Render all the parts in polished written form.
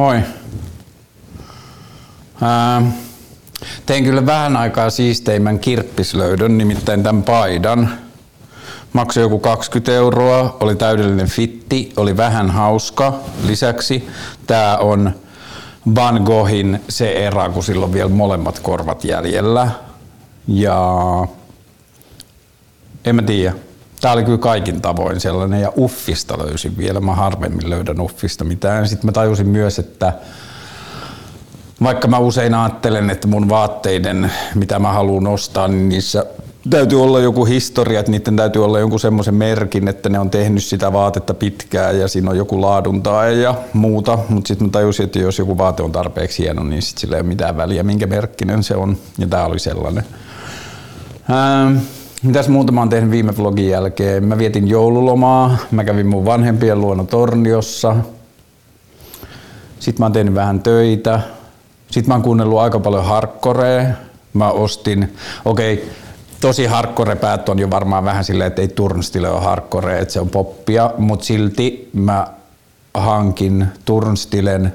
Moi. Tein kyllä vähän aikaa siisteimmän kirppislöydön, nimittäin tämän paidan. Maksoi joku 20 €, oli täydellinen fitti, oli vähän hauska. Lisäksi tää on Van Goghin se era, kun sillä on vielä molemmat korvat jäljellä. Ja en mä tiedä. Tää oli kyllä kaikin tavoin sellainen, ja uffista löysin vielä. Mä harvemmin löydän uffista mitään. Sitten mä tajusin myös, että vaikka mä usein ajattelen, että mun vaatteiden, mitä mä haluan ostaa, niin niissä täytyy olla joku historia, että niiden täytyy olla jonkun semmoisen merkin, että ne on tehnyt sitä vaatetta pitkään ja siinä on joku laaduntae ja muuta. Mutta sitten mä tajusin, että jos joku vaate on tarpeeksi hieno, niin sit sillä ei ole mitään väliä, minkä merkkinen se on. Ja tää oli sellainen. Mitäs muuta mä oon tehnyt viime vlogin jälkeen? Mä vietin joululomaa, mä kävin mun vanhempien luona Torniossa. Sitten mä oon tehnyt vähän töitä. Sitten mä oon kuunnellut aika paljon hardcorea. Mä ostin, tosi hardcore-päät on jo varmaan vähän silleen, että ei Turnstile ole hardcore, että se on poppia, mutta silti mä hankin Turnstilen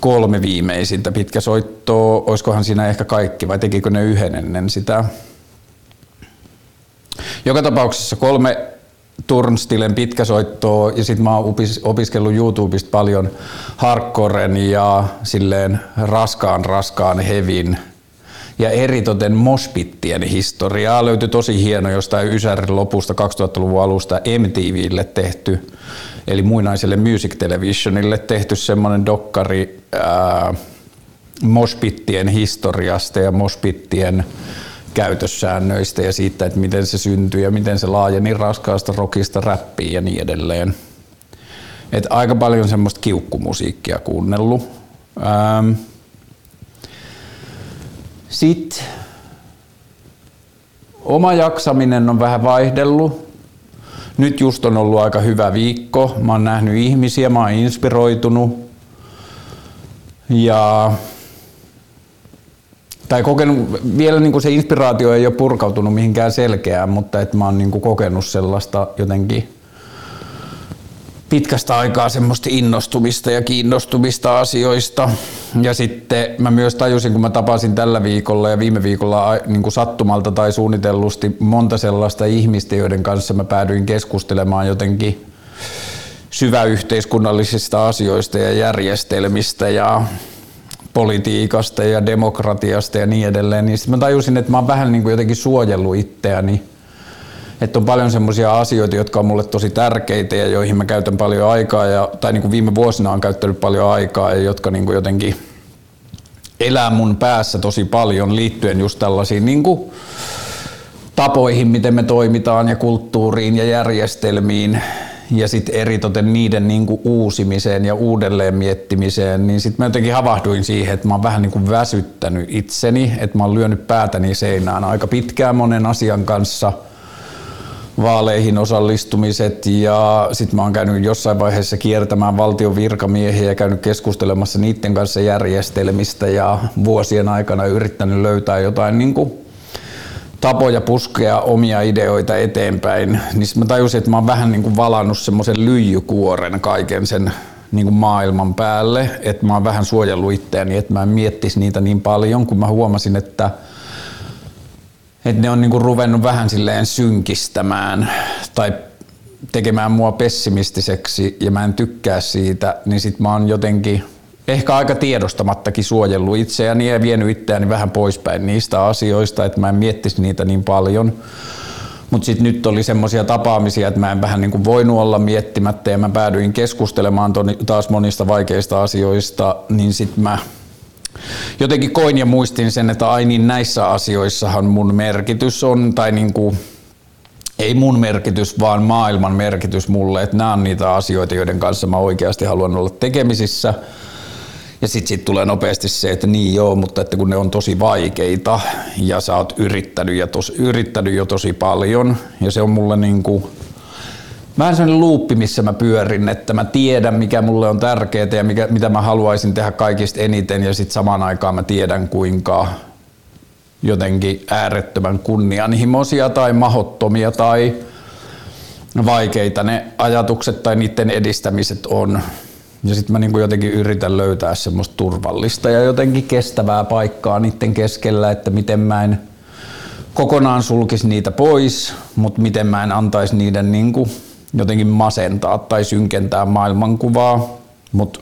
3 viimeisintä pitkäsoittoa. Oiskohan siinä ehkä kaikki vai tekikö ne yhden ennen sitä? Joka tapauksessa 3 Turnstilen pitkäsoittoa, ja sit mä oon opiskellut YouTubesta paljon hardcoren ja silleen raskaan hevin ja eritoten moshpittien historiaa. Löytyi tosi hieno jostain Ysärin lopusta 2000-luvun alusta MTVlle tehty, eli muinaiselle Music Televisionille tehty semmonen dokkari moshpittien historiasta ja moshpittien käytössäännöistä ja siitä, että miten se syntyi ja miten se laajeni raskaasta rockista räppiin ja niin edelleen. Et aika paljon semmoista kiukkumusiikkia kuunnellut. Sitten oma jaksaminen on vähän vaihdellut. Nyt just on ollut aika hyvä viikko. Mä oon nähnyt ihmisiä, mä oon inspiroitunut ja kokenut, vielä niin kuin se inspiraatio ei ole purkautunut mihinkään selkeään, mutta että mä oon niin kuin kokenut sellaista jotenkin pitkästä aikaa semmoista innostumista ja kiinnostumista asioista. Ja sitten mä myös tajusin, kun mä tapasin tällä viikolla ja viime viikolla niin kuin sattumalta tai suunnitellusti monta sellaista ihmistä, joiden kanssa mä päädyin keskustelemaan jotenkin syväyhteiskunnallisista asioista ja järjestelmistä ja politiikasta ja demokratiasta ja niin edelleen, niin sitten mä tajusin, että mä oon vähän niin kuin jotenkin suojellut itseäni. Että on paljon semmoisia asioita, jotka on mulle tosi tärkeitä ja joihin mä käytän paljon aikaa, tai niin kuin viime vuosina on käyttänyt paljon aikaa ja jotka niin kuin jotenkin elää mun päässä tosi paljon liittyen just tällaisiin niin kuin tapoihin, miten me toimitaan ja kulttuuriin ja järjestelmiin. Ja sitten eritoten niiden niinku uusimiseen ja uudelleen miettimiseen, niin sitten mä jotenkin havahduin siihen, että mä oon vähän niinku väsyttänyt itseni, että mä oon lyönyt päätäni seinään aika pitkään monen asian kanssa. Vaaleihin osallistumiset, ja sitten mä oon käynyt jossain vaiheessa kiertämään valtion virkamiehiä ja käynyt keskustelemassa niiden kanssa järjestelmistä ja vuosien aikana yrittänyt löytää jotain niinku tapoja puskea omia ideoita eteenpäin, niin mä tajusin, että mä oon vähän niin kuin valannut semmoisen lyijykuoren kaiken sen niin kuin maailman päälle, että mä oon vähän suojellut itseäni, että mä en miettisi niitä niin paljon, kun mä huomasin, että ne on niin kuin ruvennut vähän silleen synkistämään tai tekemään mua pessimistiseksi, ja mä en tykkää siitä, niin sit mä oon jotenkin ehkä aika tiedostamattakin suojellut itseäni ja vienyt itseäni vähän poispäin niistä asioista, että mä en miettisi niitä niin paljon. Mutta sitten nyt oli semmoisia tapaamisia, että mä en vähän niin kuin voinut olla miettimättä ja mä päädyin keskustelemaan taas monista vaikeista asioista, niin sitten mä jotenkin koin ja muistin sen, että ai niin, näissä asioissahan mun merkitys on, tai niin kuin ei mun merkitys, vaan maailman merkitys mulle, että nämä on niitä asioita, joiden kanssa mä oikeasti haluan olla tekemisissä. Ja sit tulee nopeasti se, että niin joo, mutta että kun ne on tosi vaikeita ja sä oot yrittänyt jo tosi paljon, ja se on mulle niinku vähän sellainen luuppi, missä mä pyörin, että mä tiedän, mikä mulle on tärkeää ja mitä mä haluaisin tehdä kaikista eniten, ja sit samaan aikaan mä tiedän, kuinka jotenkin äärettömän kunnianhimoisia tai mahottomia tai vaikeita ne ajatukset tai niiden edistämiset on. Ja sitten mä niinku jotenkin yritän löytää semmoista turvallista ja jotenkin kestävää paikkaa niiden keskellä, että miten mä en kokonaan sulkisi niitä pois, mutta miten mä en antaisi niiden niinku jotenkin masentaa tai synkentää maailmankuvaa. Mut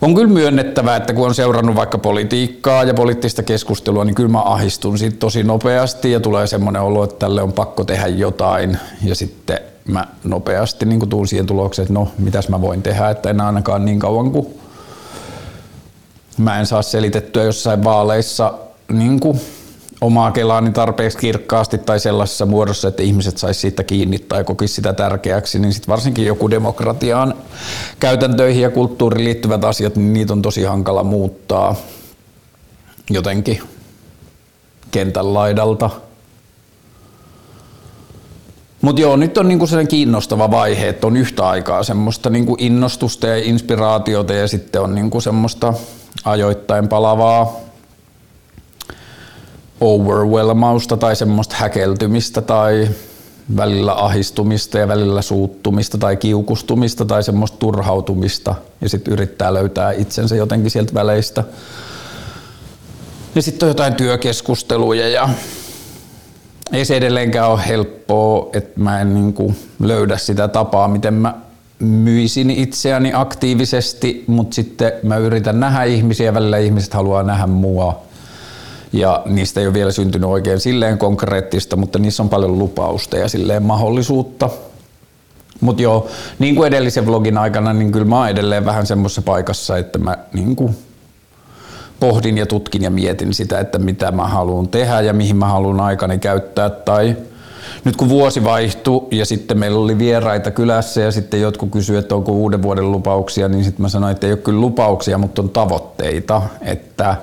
on kyllä myönnettävä, että kun on seurannut vaikka politiikkaa ja poliittista keskustelua, niin kyllä mä ahdistun siitä tosi nopeasti ja tulee semmoinen olo, että tälle on pakko tehdä jotain. Ja sitten mä nopeasti niin tuun siihen tulokseen, että no, mitäs mä voin tehdä, että en ainakaan niin kauan kuin mä en saa selitettyä jossain vaaleissa niin omaa kelaani tarpeeksi kirkkaasti tai sellaisessa muodossa, että ihmiset saisi siitä kiinni tai kokisi sitä tärkeäksi, niin sit varsinkin joku demokratiaan, käytäntöihin ja kulttuuriin liittyvät asiat, niin niitä on tosi hankala muuttaa jotenkin kentän laidalta. Mut joo, nyt on niinku sellainen kiinnostava vaihe, että on yhtä aikaa semmoista niinku innostusta ja inspiraatiota ja sitten on niinku semmoista ajoittain palavaa overwhelmausta tai semmoista häkeltymistä tai välillä ahistumista ja välillä suuttumista tai kiukustumista tai semmoista turhautumista ja sitten yrittää löytää itsensä jotenkin sieltä väleistä. Ja sitten on jotain työkeskusteluja ja ei se edelleenkään ole helppoa, että mä en niinku löydä sitä tapaa, miten mä myisin itseäni aktiivisesti, mutta sitten mä yritän nähdä ihmisiä, välillä ihmiset haluaa nähdä mua. Ja niistä ei ole vielä syntynyt oikein silleen konkreettista, mutta niissä on paljon lupausta ja silleen mahdollisuutta. Mut joo, niin kuin edellisen vlogin aikana, niin kyllä mä oon edelleen vähän semmoisessa paikassa, että mä niin kuin pohdin ja tutkin ja mietin sitä, että mitä mä haluan tehdä ja mihin mä haluan aikani käyttää. Tai nyt kun vuosi vaihtui ja sitten meillä oli vieraita kylässä ja sitten jotkut kysyivät, että onko uuden vuoden lupauksia, niin sitten mä sanoin, että ei ole kyllä lupauksia, mutta on tavoitteita, että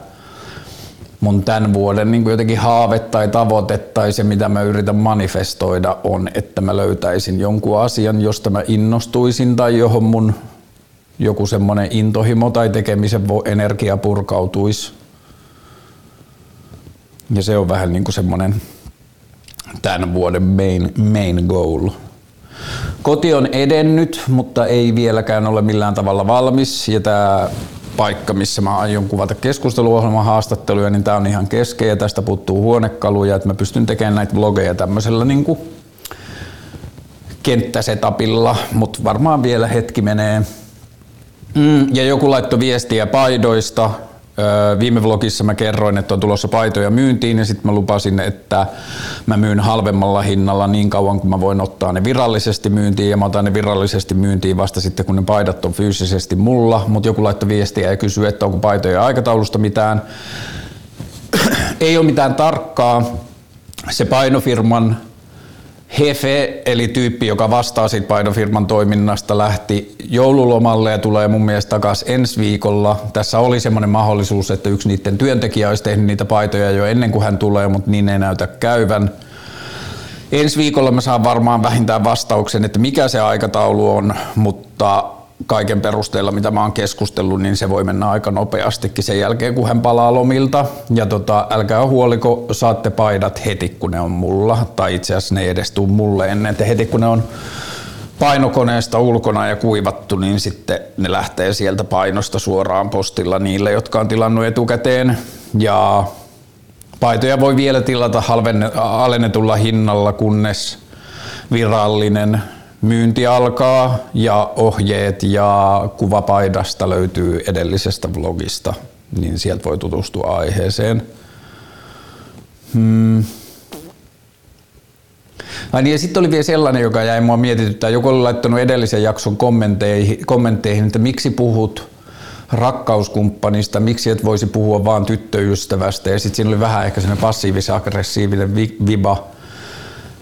mun tämän vuoden niin kuin jotenkin haave tai tavoite tai se, mitä mä yritän manifestoida on, että mä löytäisin jonkun asian, josta mä innostuisin tai johon mun joku semmoinen intohimo tai tekemisen energia purkautuisi. Ja se on vähän niin kuin semmoinen tämän vuoden main goal. Koti on edennyt, mutta ei vieläkään ole millään tavalla valmis. Ja tää paikka, missä mä aion kuvata keskusteluohjelman haastatteluja, niin tää on ihan kesken ja tästä puuttuu huonekaluja, että mä pystyn tekemään näitä vlogeja tämmöisellä niin kuin kenttäsetapilla, mutta varmaan vielä hetki menee. Ja joku laittoi viestiä paidoista. Viime vlogissa mä kerroin, että on tulossa paitoja myyntiin ja sitten mä lupasin, että mä myyn halvemmalla hinnalla niin kauan kuin mä voin ottaa ne virallisesti myyntiin ja mä otan ne virallisesti myyntiin vasta sitten kun ne paidat on fyysisesti mulla, mutta joku laittoi viestiä ja kysyi, että onko paitoja aikataulusta mitään. Ei ole mitään tarkkaa. Se painofirman Hefe, eli tyyppi, joka vastaa siitä painofirman toiminnasta, lähti joululomalle ja tulee mun mielestä takaisin ensi viikolla. Tässä oli semmoinen mahdollisuus, että yksi niiden työntekijä olisi tehnyt niitä paitoja jo ennen kuin hän tulee, mutta niin ei näytä käyvän. Ensi viikolla mä saan varmaan vähintään vastauksen, että mikä se aikataulu on, mutta kaiken perusteella, mitä mä oon keskustellut, niin se voi mennä aika nopeastikin sen jälkeen, kun hän palaa lomilta. Ja älkää huoliko, saatte paidat heti, kun ne on mulla. Tai itse asiassa ne ei edes tule mulle ennen, että heti kun ne on painokoneesta ulkona ja kuivattu, niin sitten ne lähtee sieltä painosta suoraan postilla niille, jotka on tilannut etukäteen. Ja paitoja voi vielä tilata alennetulla hinnalla, kunnes virallinen myynti alkaa ja ohjeet ja kuvapaidasta löytyy edellisestä vlogista, niin sieltä voi tutustua aiheeseen. Ja sitten oli vielä sellainen, joka jäi mua mietityttää. Joku oli laittanut edellisen jakson kommentteihin, että miksi puhut rakkauskumppanista, miksi et voisi puhua vaan tyttöystävästä. Ja sitten siinä oli vähän ehkä sellainen passiivis-aggressiivinen viba.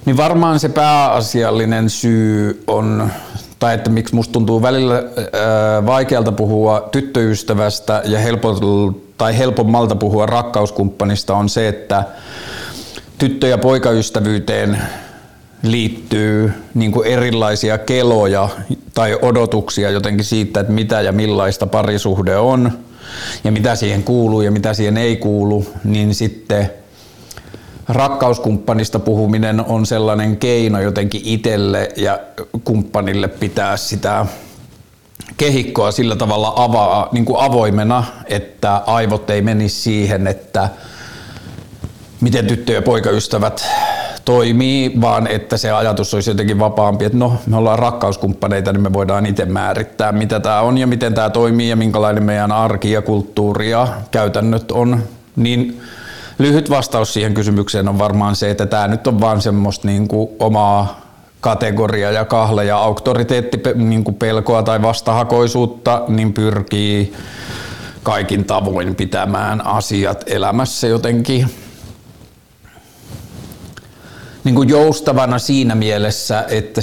Niin varmaan se pääasiallinen syy on, tai että miksi musta tuntuu välillä vaikealta puhua tyttöystävästä ja helpommalta puhua rakkauskumppanista on se, että tyttö- ja poikaystävyyteen liittyy niin kuin erilaisia keloja tai odotuksia jotenkin siitä, että mitä ja millaista parisuhde on ja mitä siihen kuuluu ja mitä siihen ei kuulu, niin sitten rakkauskumppanista puhuminen on sellainen keino jotenkin itselle ja kumppanille pitää sitä kehikkoa sillä tavalla avoimena, että aivot ei menisi siihen, että miten tyttö- ja poikaystävät toimii, vaan että se ajatus olisi jotenkin vapaampi, että no, me ollaan rakkauskumppaneita, niin me voidaan itse määrittää, mitä tämä on ja miten tämä toimii ja minkälainen meidän arki ja kulttuuri ja käytännöt on. Niin lyhyt vastaus siihen kysymykseen on varmaan se, että tämä nyt on vaan semmoista niin kuin omaa kategoria ja kahla ja auktoriteettipelkoa tai vastahakoisuutta, niin pyrkii kaikin tavoin pitämään asiat elämässä jotenkin niin kuin joustavana siinä mielessä, että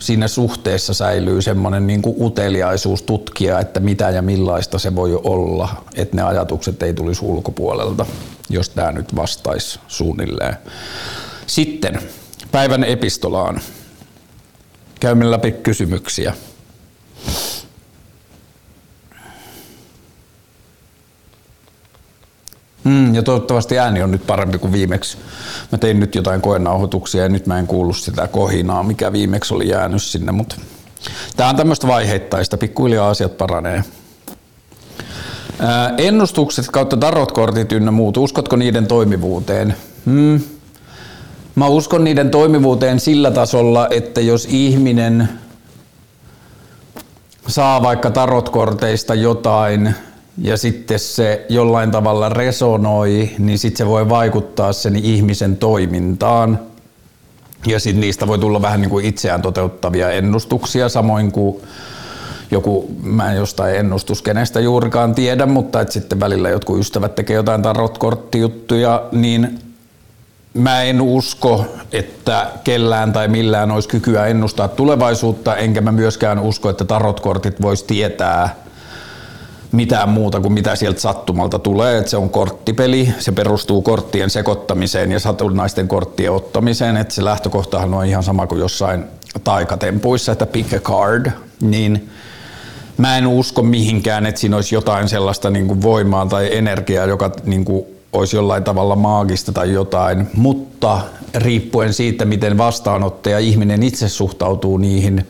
siinä suhteessa säilyy semmoinen niin kuin uteliaisuus tutkia, että mitä ja millaista se voi olla, että ne ajatukset ei tulisi ulkopuolelta, jos tämä nyt vastaisi suunnilleen. Sitten päivän epistolaan. Käymme läpi kysymyksiä. Ja toivottavasti ääni on nyt parempi kuin viimeksi. Mä tein nyt jotain koenauhoituksia ja nyt mä en kuullut sitä kohinaa, mikä viimeksi oli jäänyt sinne. Mutta tää on tämmöistä vaiheittaista, pikkuhiljaa asiat paranee. Ennustukset kautta tarotkortit ynnä muut, uskotko niiden toimivuuteen? Mä uskon niiden toimivuuteen sillä tasolla, että jos ihminen saa vaikka tarotkorteista jotain ja sitten se jollain tavalla resonoi, niin sitten se voi vaikuttaa sen ihmisen toimintaan. Ja sitten niistä voi tulla vähän niin kuin itseään toteuttavia ennustuksia, samoin kuin joku, mä en jostain ennustuskenestä juurikaan tiedä, mutta et sitten välillä jotkut ystävät tekee jotain tarotkorttijuttuja, niin mä en usko, että kellään tai millään olisi kykyä ennustaa tulevaisuutta, enkä mä myöskään usko, että tarotkortit vois tietää mitään muuta kuin mitä sieltä sattumalta tulee. Että se on korttipeli, se perustuu korttien sekoittamiseen ja satunnaisten korttien ottamiseen. Että se lähtökohtahan on ihan sama kuin jossain taikatempuissa, että pick a card. Niin mä en usko mihinkään, että siinä olisi jotain sellaista niin kuin voimaa tai energiaa, joka niin kuin olisi jollain tavalla maagista tai jotain, mutta riippuen siitä, miten vastaanottaja ihminen itse suhtautuu niihin,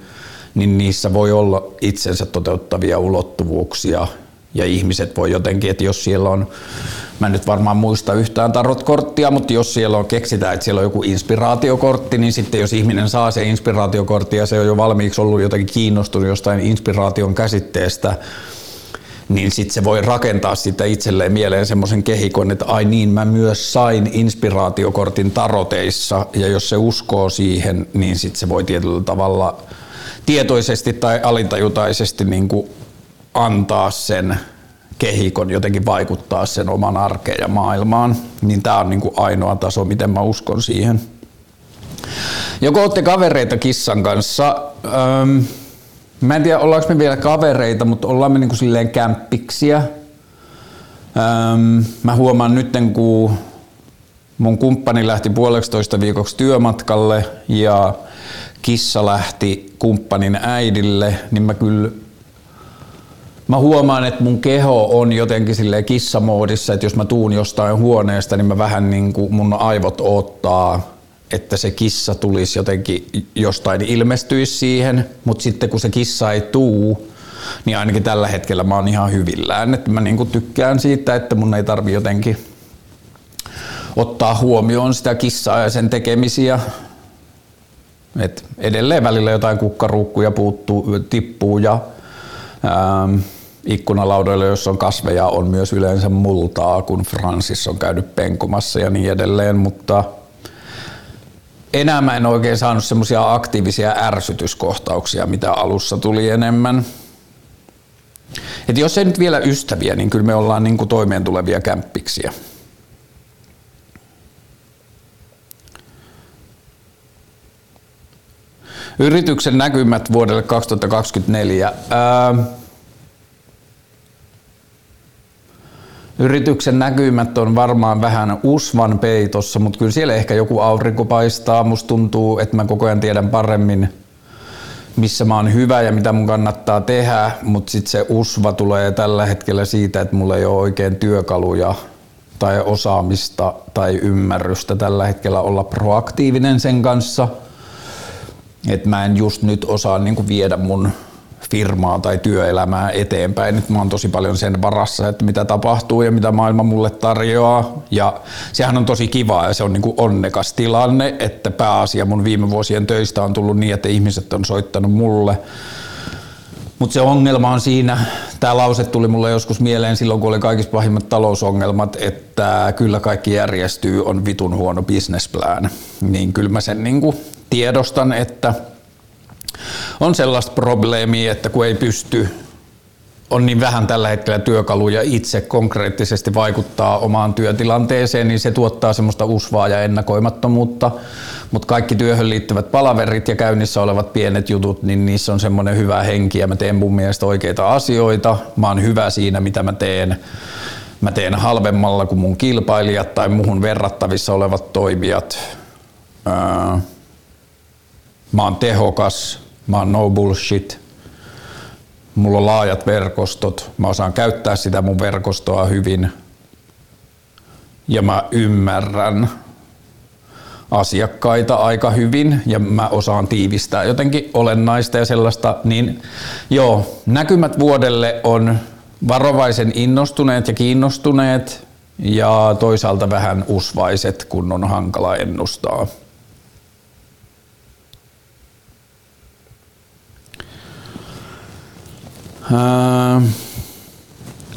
niin niissä voi olla itsensä toteuttavia ulottuvuuksia ja ihmiset voi jotenkin, että jos siellä on, mä en nyt varmaan muista yhtään tarotkorttia, mutta jos siellä on, keksitään, että siellä on joku inspiraatiokortti, niin sitten jos ihminen saa se inspiraatiokortti ja se on jo valmiiksi ollut jotenkin kiinnostunut jostain inspiraation käsitteestä, niin sitten se voi rakentaa sitä itselleen mieleen semmoisen kehikon, että ai niin, mä myös sain inspiraatiokortin taroteissa, ja jos se uskoo siihen, niin sitten se voi tietyllä tavalla tietoisesti tai alintajutaisesti niin kuin antaa sen kehikon, jotenkin vaikuttaa sen oman arkeen ja maailmaan. Niin tämä on niin kuin ainoa taso, miten mä uskon siihen. Joko ootte kavereita kissan kanssa? Mä en tiedä, ollaanko me vielä kavereita, mutta ollaan me niin kuin silleen kämppiksiä. Mä huomaan nyt, kun mun kumppani lähti 1,5 viikoksi työmatkalle ja kissa lähti kumppanin äidille, niin mä huomaan, että mun keho on jotenkin silleen kissamoodissa, että jos mä tuun jostain huoneesta, niin mä vähän niin kuin mun aivot odottaa, että se kissa tulisi jotenkin jostain, ilmestyisi siihen, mutta sitten kun se kissa ei tuu, niin ainakin tällä hetkellä mä oon ihan hyvillään. Että mä niinku tykkään siitä, että mun ei tarvi jotenkin ottaa huomioon sitä kissaa ja sen tekemisiä. Et edelleen välillä jotain kukkaruukkuja tippuu ja ikkunalaudoilla, jos on kasveja, on myös yleensä multaa, kun Francis on käynyt penkomassa ja niin edelleen, mutta enää mä en oikein saanut semmoisia aktiivisia ärsytyskohtauksia, mitä alussa tuli enemmän. Et jos ei nyt vielä ystäviä, niin kyllä me ollaan niinku toimeentulevia kämppiksiä. Yrityksen näkymät vuodelle 2024. Yrityksen näkymät on varmaan vähän usvan peitossa, mutta kyllä siellä ehkä joku aurinko paistaa. Musta tuntuu, että mä koko ajan tiedän paremmin, missä mä oon hyvä ja mitä mun kannattaa tehdä, mutta sitten se usva tulee tällä hetkellä siitä, että mulla ei ole oikein työkaluja tai osaamista tai ymmärrystä tällä hetkellä olla proaktiivinen sen kanssa. Että mä en just nyt osaa niinku viedä mun firmaa tai työelämää eteenpäin. Nyt mä oon tosi paljon sen varassa, että mitä tapahtuu ja mitä maailma mulle tarjoaa. Ja sehän on tosi kivaa ja se on niin kuin onnekas tilanne, että pääasia mun viime vuosien töistä on tullut niin, että ihmiset on soittanut mulle. Mutta se ongelma on siinä, tämä lause tuli mulle joskus mieleen silloin, kun oli kaikista pahimmat talousongelmat, että kyllä kaikki järjestyy, on vitun huono businessplan. Niin kyllä mä sen niin kuin tiedostan, että on sellaista probleemia, että kun ei pysty, on niin vähän tällä hetkellä työkaluja itse konkreettisesti vaikuttaa omaan työtilanteeseen, niin se tuottaa semmoista usvaa ja ennakoimattomuutta. Mutta kaikki työhön liittyvät palaverit ja käynnissä olevat pienet jutut, niin niissä on semmoinen hyvä henki ja mä teen mun mielestä oikeita asioita. Mä oon hyvä siinä, mitä mä teen. Mä teen halvemmalla kuin mun kilpailijat tai muuhun verrattavissa olevat toimijat. Mä oon tehokas, mä oon no bullshit, mulla on laajat verkostot, mä osaan käyttää sitä mun verkostoa hyvin ja mä ymmärrän asiakkaita aika hyvin ja mä osaan tiivistää jotenkin olennaista ja sellaista, niin joo, näkymät vuodelle on varovaisen innostuneet ja kiinnostuneet ja toisaalta vähän usvaiset, kun on hankala ennustaa.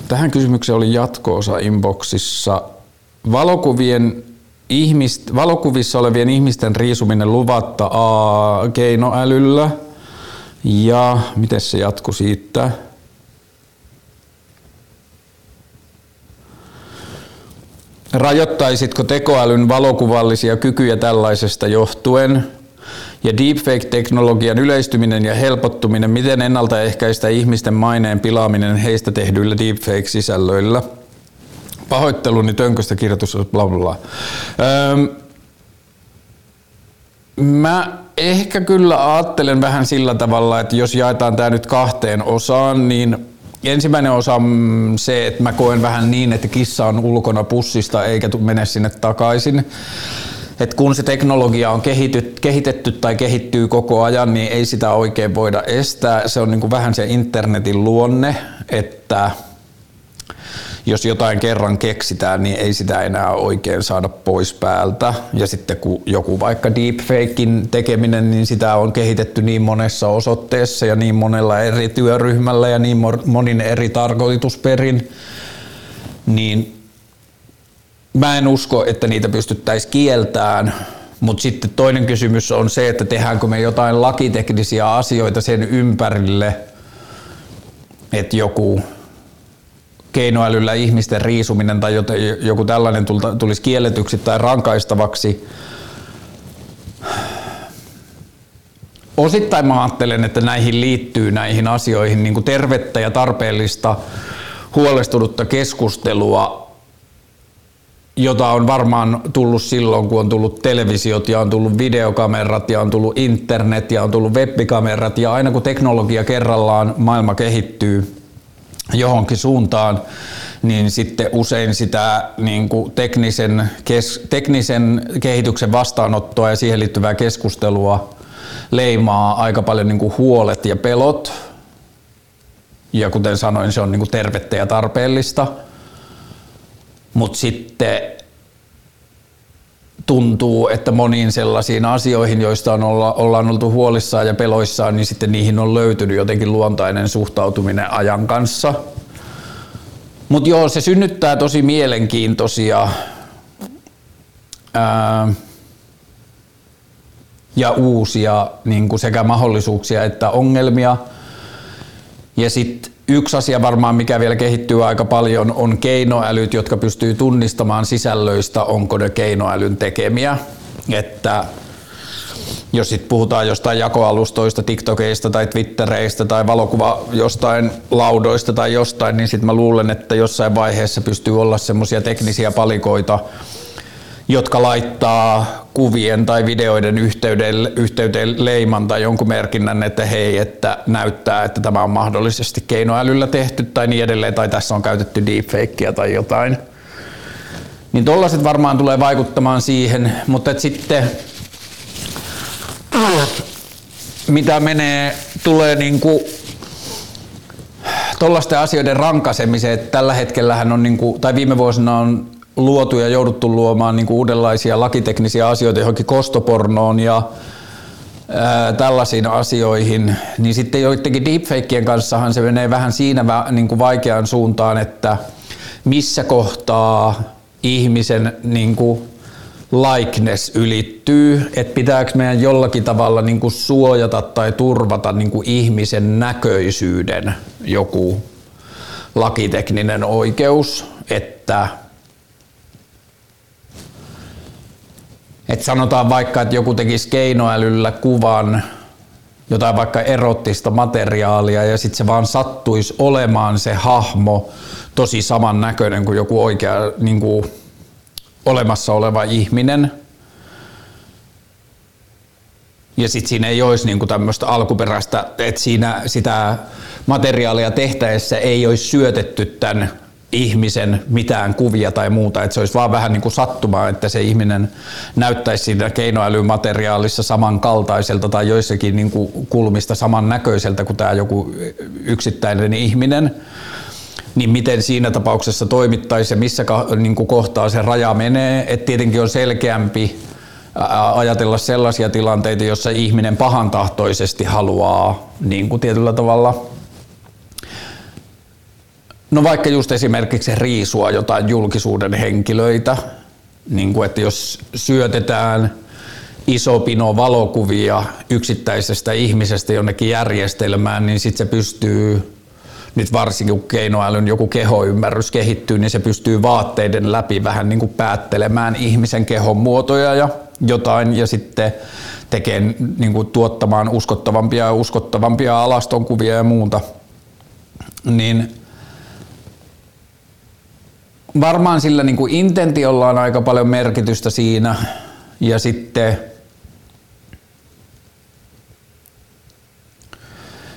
Tähän kysymykseen oli jatko-osa inboxissa. Valokuvissa olevien ihmisten riisuminen luvatta keinoälyllä. Ja miten se jatkui siitä? Rajoittaisitko tekoälyn valokuvallisia kykyjä tällaisesta johtuen? Ja deepfake-teknologian yleistyminen ja helpottuminen, miten ennaltaehkäistä ihmisten maineen pilaaminen heistä tehdyillä deepfake-sisällöillä? Pahoitteluni tönköstä kirjoitus, bla bla. Mä ehkä kyllä ajattelen vähän sillä tavalla, että jos jaetaan tää nyt kahteen osaan, niin ensimmäinen osa on se, että mä koen vähän niin, että kissa on ulkona pussista eikä mene sinne takaisin. Et kun se teknologia on kehitetty tai kehittyy koko ajan, niin ei sitä oikein voida estää. Se on niin kuin vähän se internetin luonne, että jos jotain kerran keksitään, niin ei sitä enää oikein saada pois päältä. Ja sitten kun joku vaikka deepfakein tekeminen, niin sitä on kehitetty niin monessa osoitteessa ja niin monella eri työryhmällä ja niin monin eri tarkoitusperin, niin mä en usko, että niitä pystyttäisiin kieltämään, mutta sitten toinen kysymys on se, että tehdäänkö me jotain lakiteknisiä asioita sen ympärille, että joku keinoälyllä ihmisten riisuminen tai joku tällainen tulisi kielletyksi tai rankaistavaksi. Osittain mä ajattelen, että näihin liittyy näihin asioihin niin kuin tervettä ja tarpeellista huolestunutta keskustelua, jota on varmaan tullut silloin, kun on tullut televisiot ja on tullut videokamerat ja on tullut internet ja on tullut webbikamerat ja aina kun teknologia kerrallaan maailma kehittyy johonkin suuntaan, niin sitten usein sitä niin kuin teknisen kehityksen vastaanottoa ja siihen liittyvää keskustelua leimaa aika paljon niin kuin huolet ja pelot. Ja kuten sanoin, se on niin kuin tervettä ja tarpeellista. Mutta sitten tuntuu, että moniin sellaisiin asioihin, joista ollaan oltu huolissaan ja peloissaan, niin sitten niihin on löytynyt jotenkin luontainen suhtautuminen ajan kanssa. Mutta joo, se synnyttää tosi mielenkiintoisia ja uusia niin kuin sekä mahdollisuuksia että ongelmia. Ja sitten yksi asia varmaan, mikä vielä kehittyy aika paljon, on keinoälyt, jotka pystyy tunnistamaan sisällöistä, onko ne keinoälyn tekemiä. Että jos sitten puhutaan jostain jakoalustoista, TikTokeista tai Twittereistä tai valokuva jostain laudoista tai jostain, niin sitten mä luulen, että jossain vaiheessa pystyy olla semmoisia teknisiä palikoita, jotka laittaa kuvien tai videoiden yhteyteen leiman tai jonkun merkinnän, että hei, että näyttää, että tämä on mahdollisesti keinoälyllä tehty tai niin edelleen, tai tässä on käytetty deepfakea tai jotain. Niin tollaiset varmaan tulee vaikuttamaan siihen, mutta sitten mitä tulee niin kuin tuollaisten asioiden rankaisemiseen, että tällä hetkellähän on, tai viime vuosina on luotu ja jouduttu luomaan uudenlaisia lakiteknisiä asioita johonkin kostopornoon ja tällaisiin asioihin, niin sitten joidenkin deepfakejen kanssahan se menee vähän siinä vaikeaan suuntaan, että missä kohtaa ihmisen likeness ylittyy, että pitääkö meidän jollakin tavalla suojata tai turvata ihmisen näköisyyden joku lakitekninen oikeus, että sanotaan vaikka, että joku tekisi keinoälyllä kuvan jotain vaikka erottista materiaalia ja sitten se vaan sattuisi olemaan se hahmo tosi saman näköinen kuin joku oikea olemassa oleva ihminen. Ja sitten siinä ei olisi tämmöistä alkuperäistä, että siinä sitä materiaalia tehtäessä ei olisi syötetty tämän ihmisen mitään kuvia tai muuta, että se olisi vaan vähän sattumaa, että se ihminen näyttäisi siinä keinoälymateriaalissa samankaltaiselta tai joissakin kulmista samannäköiseltä kuin tämä joku yksittäinen ihminen, niin miten siinä tapauksessa toimittaisiin ja missä kohtaa se raja menee, että tietenkin on selkeämpi ajatella sellaisia tilanteita, jossa ihminen pahantahtoisesti haluaa tietyllä tavalla vaikka just esimerkiksi riisua jotain julkisuuden henkilöitä, että jos syötetään iso pino valokuvia yksittäisestä ihmisestä jonnekin järjestelmään, niin sitten se pystyy, nyt varsinkin kun keinoälyn joku kehoymmärrys kehittyy, niin se pystyy vaatteiden läpi vähän päättelemään ihmisen kehon muotoja ja jotain ja sitten tekee, tuottamaan uskottavampia ja uskottavampia alastonkuvia ja muuta. Niin varmaan sillä intentiolla on aika paljon merkitystä siinä ja sitten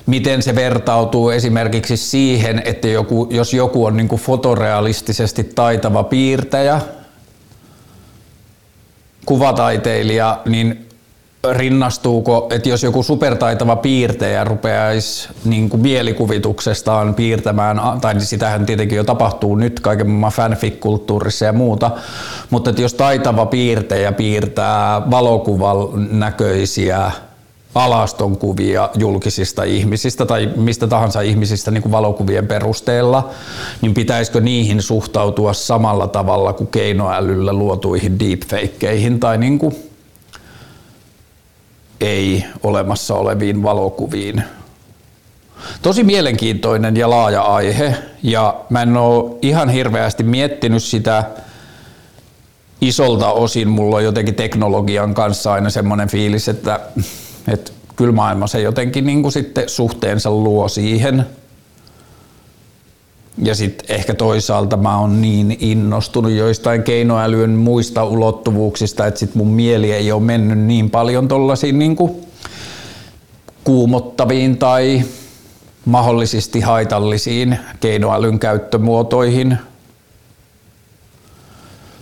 miten se vertautuu esimerkiksi siihen, että jos joku on fotorealistisesti taitava piirtäjä, kuvataiteilija, niin rinnastuuko, että jos joku supertaitava piirtejä rupeaisi mielikuvituksestaan piirtämään, tai sitähän tietenkin jo tapahtuu nyt kaiken maailman fanfic-kulttuurissa ja muuta, mutta että jos taitava piirtejä piirtää valokuvan näköisiä alastonkuvia julkisista ihmisistä tai mistä tahansa ihmisistä valokuvien perusteella, niin pitäisikö niihin suhtautua samalla tavalla kuin keinoälyllä luotuihin deepfakeihin tai ei olemassa oleviin valokuviin. Tosi mielenkiintoinen ja laaja aihe, ja mä en oo ihan hirveästi miettinyt sitä isolta osin. Mulla on jotenkin teknologian kanssa aina semmoinen fiilis, että kyllä maailma se jotenkin sitten suhteensa luo siihen. Ja sitten ehkä toisaalta mä oon niin innostunut joistain keinoälyn muista ulottuvuuksista, että sit mun mieli ei ole mennyt niin paljon tollaisiin kuumottaviin tai mahdollisesti haitallisiin keinoälyn käyttömuotoihin.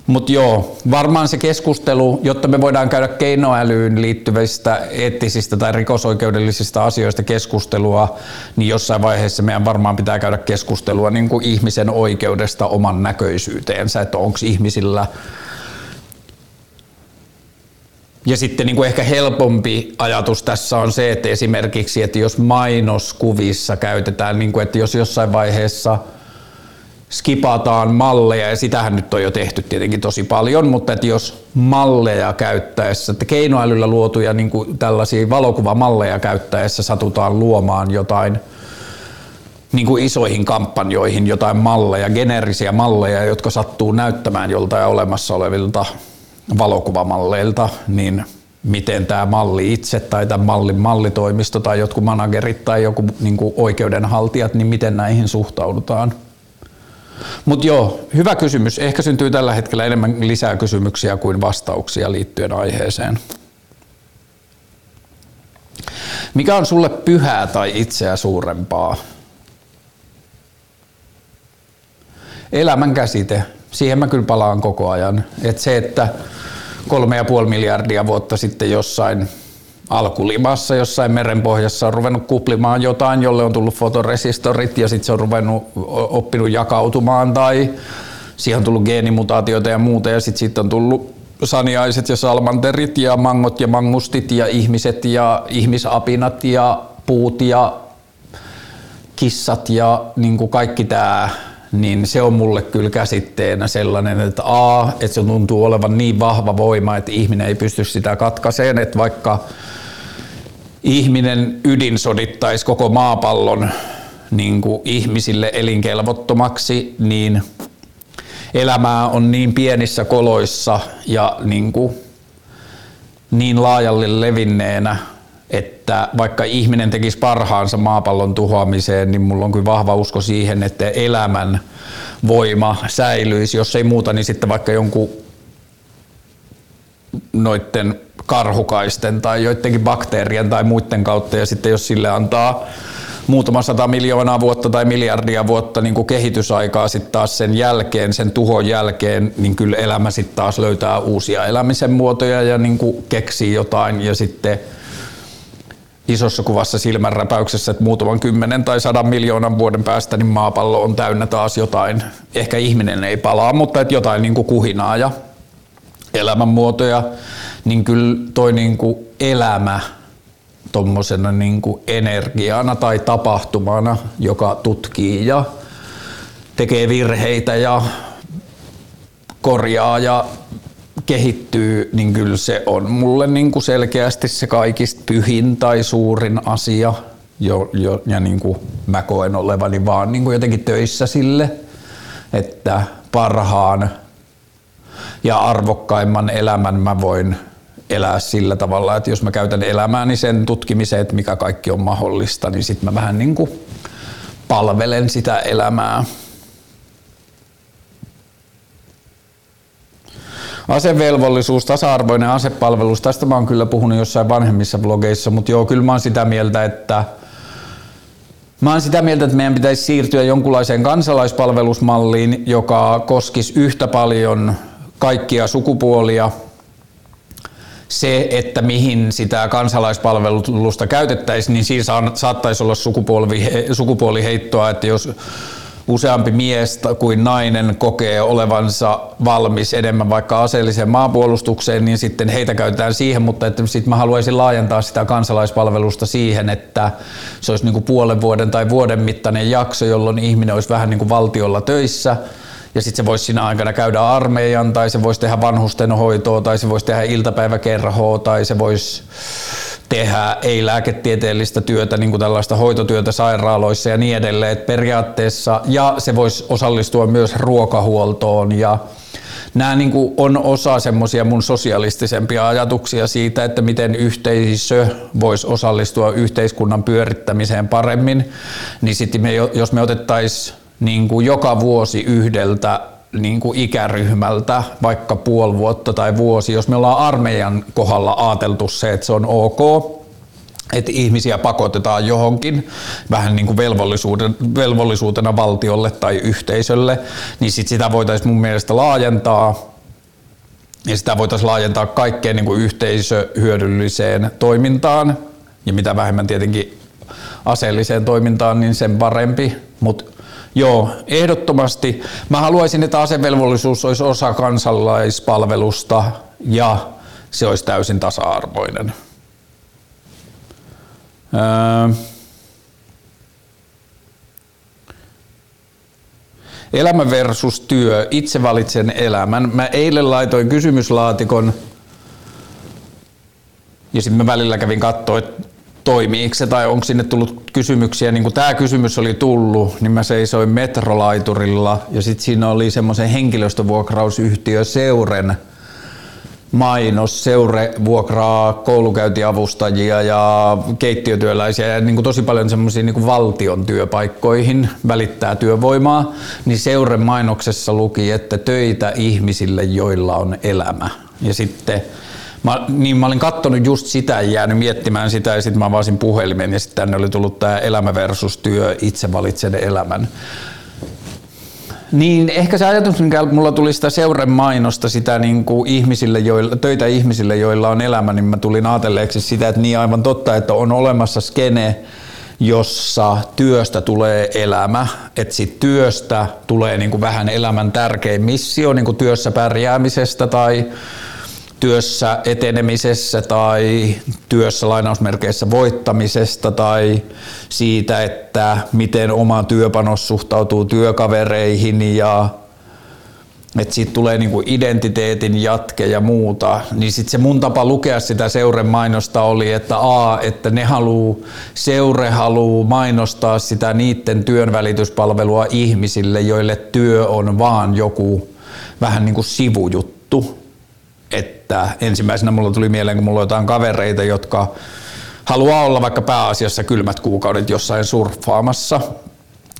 Mutta joo, varmaan se keskustelu, jotta me voidaan käydä keinoälyyn liittyvistä eettisistä tai rikosoikeudellisista asioista keskustelua, niin jossain vaiheessa meidän varmaan pitää käydä keskustelua ihmisen oikeudesta oman näköisyyteensä, että onko ihmisillä. Ja sitten ehkä helpompi ajatus tässä on se, että esimerkiksi, että jos mainoskuvissa käytetään, että jos jossain vaiheessa skipataan malleja, ja sitähän nyt on jo tehty tietenkin tosi paljon, mutta että jos malleja käyttäessä, että keinoälyllä luotuja tällaisia valokuvamalleja käyttäessä satutaan luomaan jotain isoihin kampanjoihin, jotain malleja, geneerisiä malleja, jotka sattuu näyttämään joltain olemassa olevilta valokuvamalleilta, niin miten tämä malli itse tai tämän mallin mallitoimisto tai jotkut managerit tai joku oikeudenhaltijat, niin miten näihin suhtaudutaan? Mutta joo, hyvä kysymys. Ehkä syntyy tällä hetkellä enemmän lisää kysymyksiä kuin vastauksia liittyen aiheeseen. Mikä on sulle pyhää tai itseä suurempaa? Elämän käsite. Siihen mä kyllä palaan koko ajan. Et se, että 3,5 miljardia vuotta sitten jossain alkulimassa jossain merenpohjassa on ruvennut kuplimaan jotain, jolle on tullut fotoresistorit ja sitten se on ruvennut oppinut jakautumaan tai siihen on tullut geenimutaatioita ja muuta ja sitten siitä on tullut saniaiset ja salmanterit ja mangot ja mangustit ja ihmiset ja ihmisapinat ja puut ja kissat ja niin kuin kaikki tämä, niin se on mulle kyllä käsitteenä sellainen, että että se tuntuu olevan niin vahva voima, että ihminen ei pysty sitä katkaisemaan, että vaikka ihminen ydinsodittaisi koko maapallon niin kuin ihmisille elinkelvottomaksi, niin elämää on niin pienissä koloissa ja niin laajalle levinneenä, että vaikka ihminen tekisi parhaansa maapallon tuhoamiseen, niin mulla on kyllä vahva usko siihen, että elämän voima säilyisi. Jos ei muuta, niin sitten vaikka jonkun noitten karhukaisten tai joidenkin bakteerien tai muiden kautta, ja sitten jos sille antaa muutama 100 miljoonaa vuotta tai miljardia vuotta niin kuin kehitysaikaa sitten taas sen jälkeen, sen tuhon jälkeen, niin kyllä elämä sitten taas löytää uusia elämisen muotoja ja niin kuin keksii jotain ja sitten isossa kuvassa silmänräpäyksessä, että muutaman 10 tai 100 miljoonan vuoden päästä niin maapallo on täynnä taas jotain, ehkä ihminen ei palaa, mutta että jotain niin kuin kuhinaa ja elämänmuotoja, niin kyllä toi niin kuin elämä tommosena niin kuin energiana tai tapahtumana, joka tutkii ja tekee virheitä ja korjaa ja kehittyy, niin kyllä se on mulle niin kuin selkeästi se kaikista pyhin tai suurin asia. Ja niin kuin mä koen olevani vaan niin kuin jotenkin töissä sille, että parhaan ja arvokkaimman elämän mä voin elää sillä tavalla, että jos mä käytän elämääni sen tutkimiseen, että mikä kaikki on mahdollista, niin sit mä vähän niin kuin palvelen sitä elämää. Asevelvollisuus, tasa-arvoinen asepalvelus, tästä mä oon kyllä puhunut jossain vanhemmissa vlogeissa, mutta joo, kyllä mä oon sitä mieltä, että meidän pitäisi siirtyä jonkunlaiseen kansalaispalvelusmalliin, joka koskisi yhtä paljon kaikkia sukupuolia. Se, että mihin sitä kansalaispalvelusta käytettäisiin, niin siinä saattaisi olla sukupuoliheittoa, että jos useampi mies kuin nainen kokee olevansa valmis enemmän vaikka aseelliseen maanpuolustukseen, niin sitten heitä käytetään siihen, mutta sitten mä haluaisin laajentaa sitä kansalaispalvelusta siihen, että se olisi niin kuin puolen vuoden tai vuoden mittainen jakso, jolloin ihminen olisi vähän niin kuin valtiolla töissä. Ja sitten se voisi siinä aikana käydä armeijan, tai se voisi tehdä vanhustenhoitoa, tai se voisi tehdä iltapäiväkerhoa, tai se voisi tehdä ei-lääketieteellistä työtä, niin kuin tällaista hoitotyötä sairaaloissa ja niin edelleen. Et periaatteessa, ja se voisi osallistua myös ruokahuoltoon. Ja nämä niin kuin on osa semmoisia mun sosialistisempia ajatuksia siitä, että miten yhteisö voisi osallistua yhteiskunnan pyörittämiseen paremmin. Niin sitten jos me otettaisiin niin kuin joka vuosi yhdeltä niin kuin ikäryhmältä, vaikka puoli vuotta tai vuosi, jos me ollaan armeijan kohdalla ajateltu se, että se on ok, että ihmisiä pakotetaan johonkin vähän niin kuin velvollisuutena valtiolle tai yhteisölle, niin sit sitä voitaisiin mun mielestä laajentaa. Ja sitä voitaisiin laajentaa kaikkeen niin kuin yhteisöhyödylliseen toimintaan, ja mitä vähemmän tietenkin aseelliseen toimintaan, niin sen parempi. Joo, ehdottomasti. Mä haluaisin, että asevelvollisuus olisi osa kansalaispalvelusta ja se olisi täysin tasa-arvoinen. Elämä versus työ. Itse valitsen elämän. Mä eilen laitoin kysymyslaatikon ja sitten mä välillä kävin katsoa, toimiiko se tai onko sinne tullut kysymyksiä. Niin kun tämä kysymys oli tullut, niin mä seisoin metrolaiturilla ja sitten siinä oli semmoisen henkilöstövuokrausyhtiö Seuren mainos. Seure vuokraa koulukäyntiavustajia ja keittiötyöläisiä ja niin kun tosi paljon semmoisia niin kun valtion työpaikkoihin välittää työvoimaa. Niin Seuren mainoksessa luki, että töitä ihmisille, joilla on elämä. Ja sitten mä olin kattonut just sitä ja jäänyt miettimään sitä ja sitten mä avasin puhelimen ja sitten tänne oli tullut tämä elämä versus työ, itse valitsen elämän. Niin, ehkä se ajatus, mikä mulla tuli sitä seuremainosta, sitä niin kuin ihmisille, töitä ihmisille, joilla on elämä, niin mä tulin ajatelleeksi sitä, että niin aivan totta, että on olemassa skene, jossa työstä tulee elämä, että sit työstä tulee niin kuin vähän elämän tärkein missio, niin kuin työssä pärjäämisestä tai työssä etenemisessä tai työssä lainausmerkeissä voittamisesta tai siitä, että miten oma työpanos suhtautuu työkavereihin ja että siitä tulee niinku identiteetin jatke ja muuta. Niin sitten se mun tapa lukea sitä Seuren mainosta oli, että että Seure haluu mainostaa sitä niiden työnvälityspalvelua ihmisille, joille työ on vaan joku vähän niinku sivujuttu. Että ensimmäisenä mulla tuli mieleen, kun mulla on jotain kavereita, jotka haluaa olla vaikka pääasiassa kylmät kuukaudet jossain surffaamassa,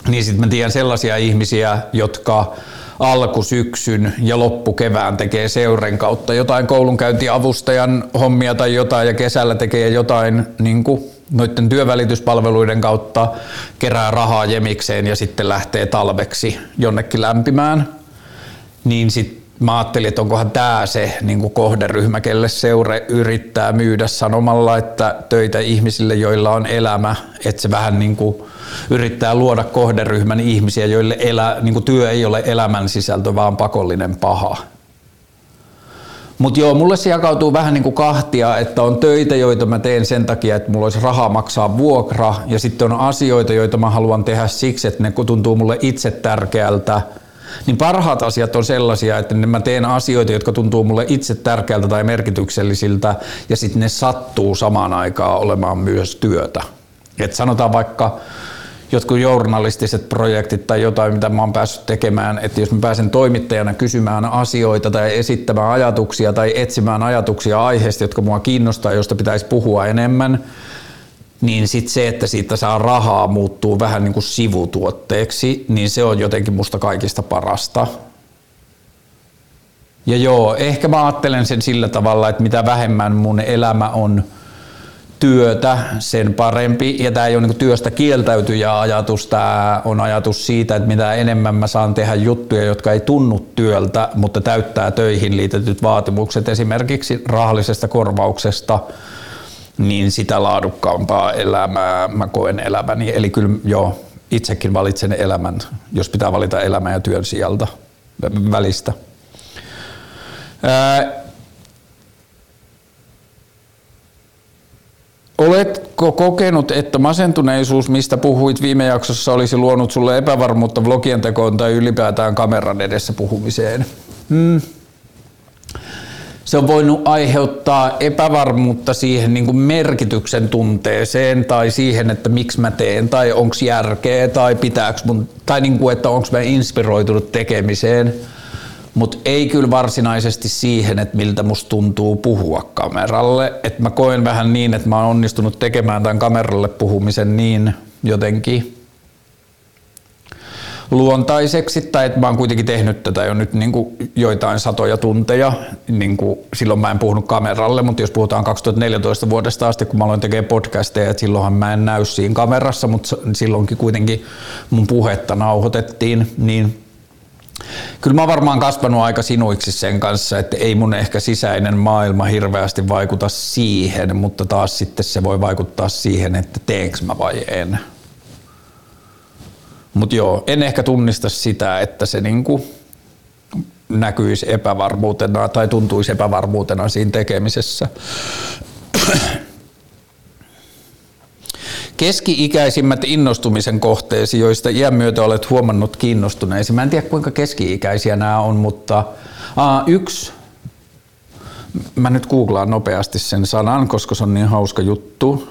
niin sitten mä tiedän sellaisia ihmisiä, jotka alkusyksyn ja loppukevään tekee Seuren kautta jotain koulunkäyntiavustajan hommia tai jotain ja kesällä tekee jotain niin kuin noiden työvälityspalveluiden kautta, kerää rahaa jemikseen ja sitten lähtee talveksi jonnekin lämpimään, niin sitten mä ajattelin, että onkohan tämä se niin kuin kohderyhmä, kelle Seure yrittää myydä sanomalla, että töitä ihmisille, joilla on elämä, että se vähän niin kuin yrittää luoda kohderyhmän ihmisiä, joille niin kuin työ ei ole elämän sisältö, vaan pakollinen paha. Mutta joo, mulle se jakautuu vähän niin kuin kahtia, että on töitä, joita mä teen sen takia, että mulla olisi rahaa maksaa vuokra, ja sitten on asioita, joita mä haluan tehdä siksi, että ne tuntuu mulle itse tärkeältä. Niin parhaat asiat on sellaisia, että mä teen asioita, jotka tuntuu mulle itse tärkeältä tai merkityksellisiltä, ja sitten ne sattuu samaan aikaan olemaan myös työtä. Et sanotaan vaikka jotkut journalistiset projektit tai jotain, mitä mä oon päässyt tekemään, että jos mä pääsen toimittajana kysymään asioita tai esittämään ajatuksia tai etsimään ajatuksia aiheesta, jotka mua kiinnostaa, josta pitäisi puhua enemmän, niin sit se, että siitä saa rahaa, muuttuu vähän niin kuin sivutuotteeksi, niin se on jotenkin musta kaikista parasta. Ja joo, ehkä mä ajattelen sen sillä tavalla, että mitä vähemmän mun elämä on työtä, sen parempi. Ja tää ei ole niin kuin työstä kieltäytyjä ajatus, tää on ajatus siitä, että mitä enemmän mä saan tehdä juttuja, jotka ei tunnu työltä, mutta täyttää töihin liitetyt vaatimukset esimerkiksi rahallisesta korvauksesta, niin sitä laadukkaampaa elämää mä koen elämäni. Eli kyllä joo, itsekin valitsen elämän, jos pitää valita elämän ja työn sieltä välistä. Oletko kokenut, että masentuneisuus, mistä puhuit viime jaksossa, olisi luonut sulle epävarmuutta vlogien tekoon tai ylipäätään kameran edessä puhumiseen? Se on voinut aiheuttaa epävarmuutta siihen niin kuin merkityksen tunteeseen tai siihen, että miksi mä teen tai onks järkeä tai pitääks mun tai niin kuin, että onks mä inspiroitunut tekemiseen, mutta ei kyllä varsinaisesti siihen, että miltä musta tuntuu puhua kameralle. Et mä koen vähän niin, että mä oon onnistunut tekemään tämän kameralle puhumisen niin jotenkin luontaiseksi, tai että mä oon kuitenkin tehnyt tätä jo nyt niin kuin joitain satoja tunteja, niin kuin silloin mä en puhunut kameralle, mutta jos puhutaan 2014 vuodesta asti, kun mä aloin tekemään podcasteja, että silloinhan mä en näy siinä kamerassa, mutta silloinkin kuitenkin mun puhetta nauhoitettiin, niin kyllä mä oon varmaan kasvanut aika sinuiksi sen kanssa, että ei mun ehkä sisäinen maailma hirveästi vaikuta siihen, mutta taas sitten se voi vaikuttaa siihen, että teenkö mä vai en. Mutta joo, en ehkä tunnista sitä, että se niinku näkyisi epävarmuutena tai tuntuisi epävarmuutena siinä tekemisessä. Keski-ikäisimmät innostumisen kohteesi, joista iän myötä olet huomannut kiinnostuneesi. Mä en tiedä, kuinka keski-ikäisiä nämä on, mutta yksi. Mä nyt googlaan nopeasti sen sanan, koska se on niin hauska juttu.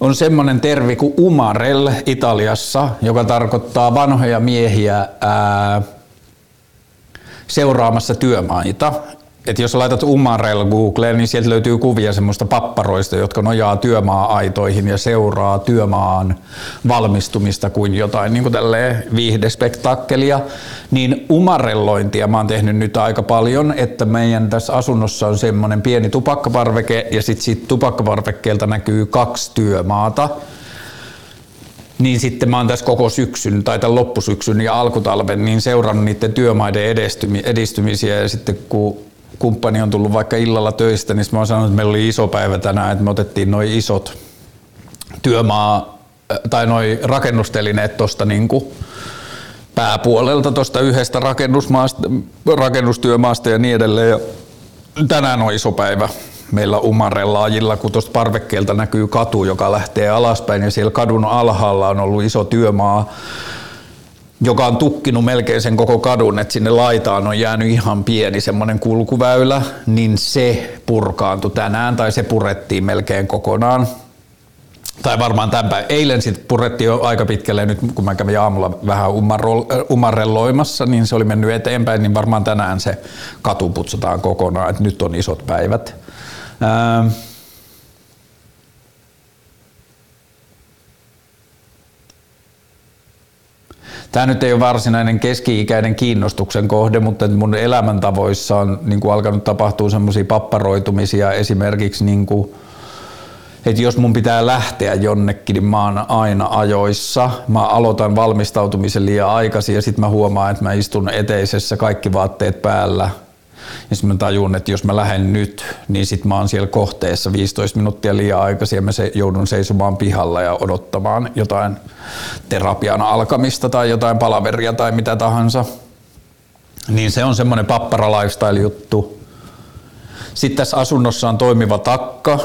On semmoinen termi kuin umarel Italiassa, joka tarkoittaa vanhoja miehiä seuraamassa työmaita. että jos laitat Umarel Googleen, niin sieltä löytyy kuvia semmoista papparoista, jotka nojaa työmaa-aitoihin ja seuraa työmaan valmistumista kuin jotain niin kuin tälleen viihdespektakkelia. Niin umarellointia mä oon tehnyt nyt aika paljon, että meidän tässä asunnossa on semmoinen pieni tupakkaparveke ja sitten siitä tupakkaparvekkeelta näkyy 2 työmaata. Niin sitten mä oon tässä koko syksyn tai tämän loppusyksyn ja alkutalven niin seurannut niiden työmaiden edistymisiä ja sitten kun kumppani on tullut vaikka illalla töistä, niin mä oon sanonut, että meillä oli iso päivä tänään, että me otettiin noi isot työmaa tai noi rakennustelineet tuosta niinku pääpuolelta tuosta yhdestä rakennustyömaasta ja niin edelleen. Ja tänään on iso päivä. Meillä umarelaajilla, kun tuosta parvekkeelta näkyy katu, joka lähtee alaspäin ja siellä kadun alhaalla on ollut iso työmaa, joka on tukkinut melkein sen koko kadun, että sinne laitaan on jäänyt ihan pieni semmoinen kulkuväylä, niin se purkaantui tänään tai se purettiin melkein kokonaan. Tai varmaan tämän päivän. Eilen sitten purettiin jo aika pitkälle ja nyt kun mä kävin aamulla vähän umarelloimassa, niin se oli mennyt eteenpäin, niin varmaan tänään se katu putsataan kokonaan, että nyt on isot päivät. Tämä nyt ei ole varsinainen keski-ikäinen kiinnostuksen kohde, mutta mun elämäntavoissa on niin kuin alkanut tapahtua semmoisia papparoitumisia esimerkiksi, niin kuin, että jos mun pitää lähteä jonnekin, niin mä oon aina ajoissa. Mä aloitan valmistautumisen liian aikaisin ja sitten mä huomaan, että mä istun eteisessä kaikki vaatteet päällä. Ja sitten mä tajun, että jos mä lähden nyt, niin sit mä oon siellä kohteessa 15 minuuttia liian aikaisin ja mä joudun seisomaan pihalla ja odottamaan jotain terapian alkamista tai jotain palaveria tai mitä tahansa. Niin se on semmoinen pappara lifestyle-juttu. Sitten tässä asunnossa on toimiva takka.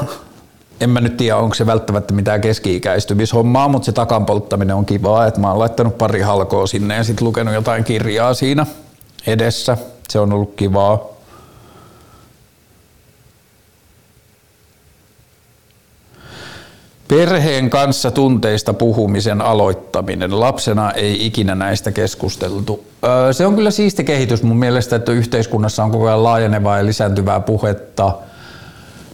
En mä nyt tiedä, onko se välttämättä mitään keski-ikäistymishommaa, mutta se takan polttaminen on kivaa, että mä oon laittanut pari halkoa sinne ja sit lukenut jotain kirjaa siinä edessä. Se on ollut kivaa. Perheen kanssa tunteista puhumisen aloittaminen. Lapsena ei ikinä näistä keskusteltu. Se on kyllä siisti kehitys mun mielestä, että yhteiskunnassa on koko ajan laajenevaa ja lisääntyvää puhetta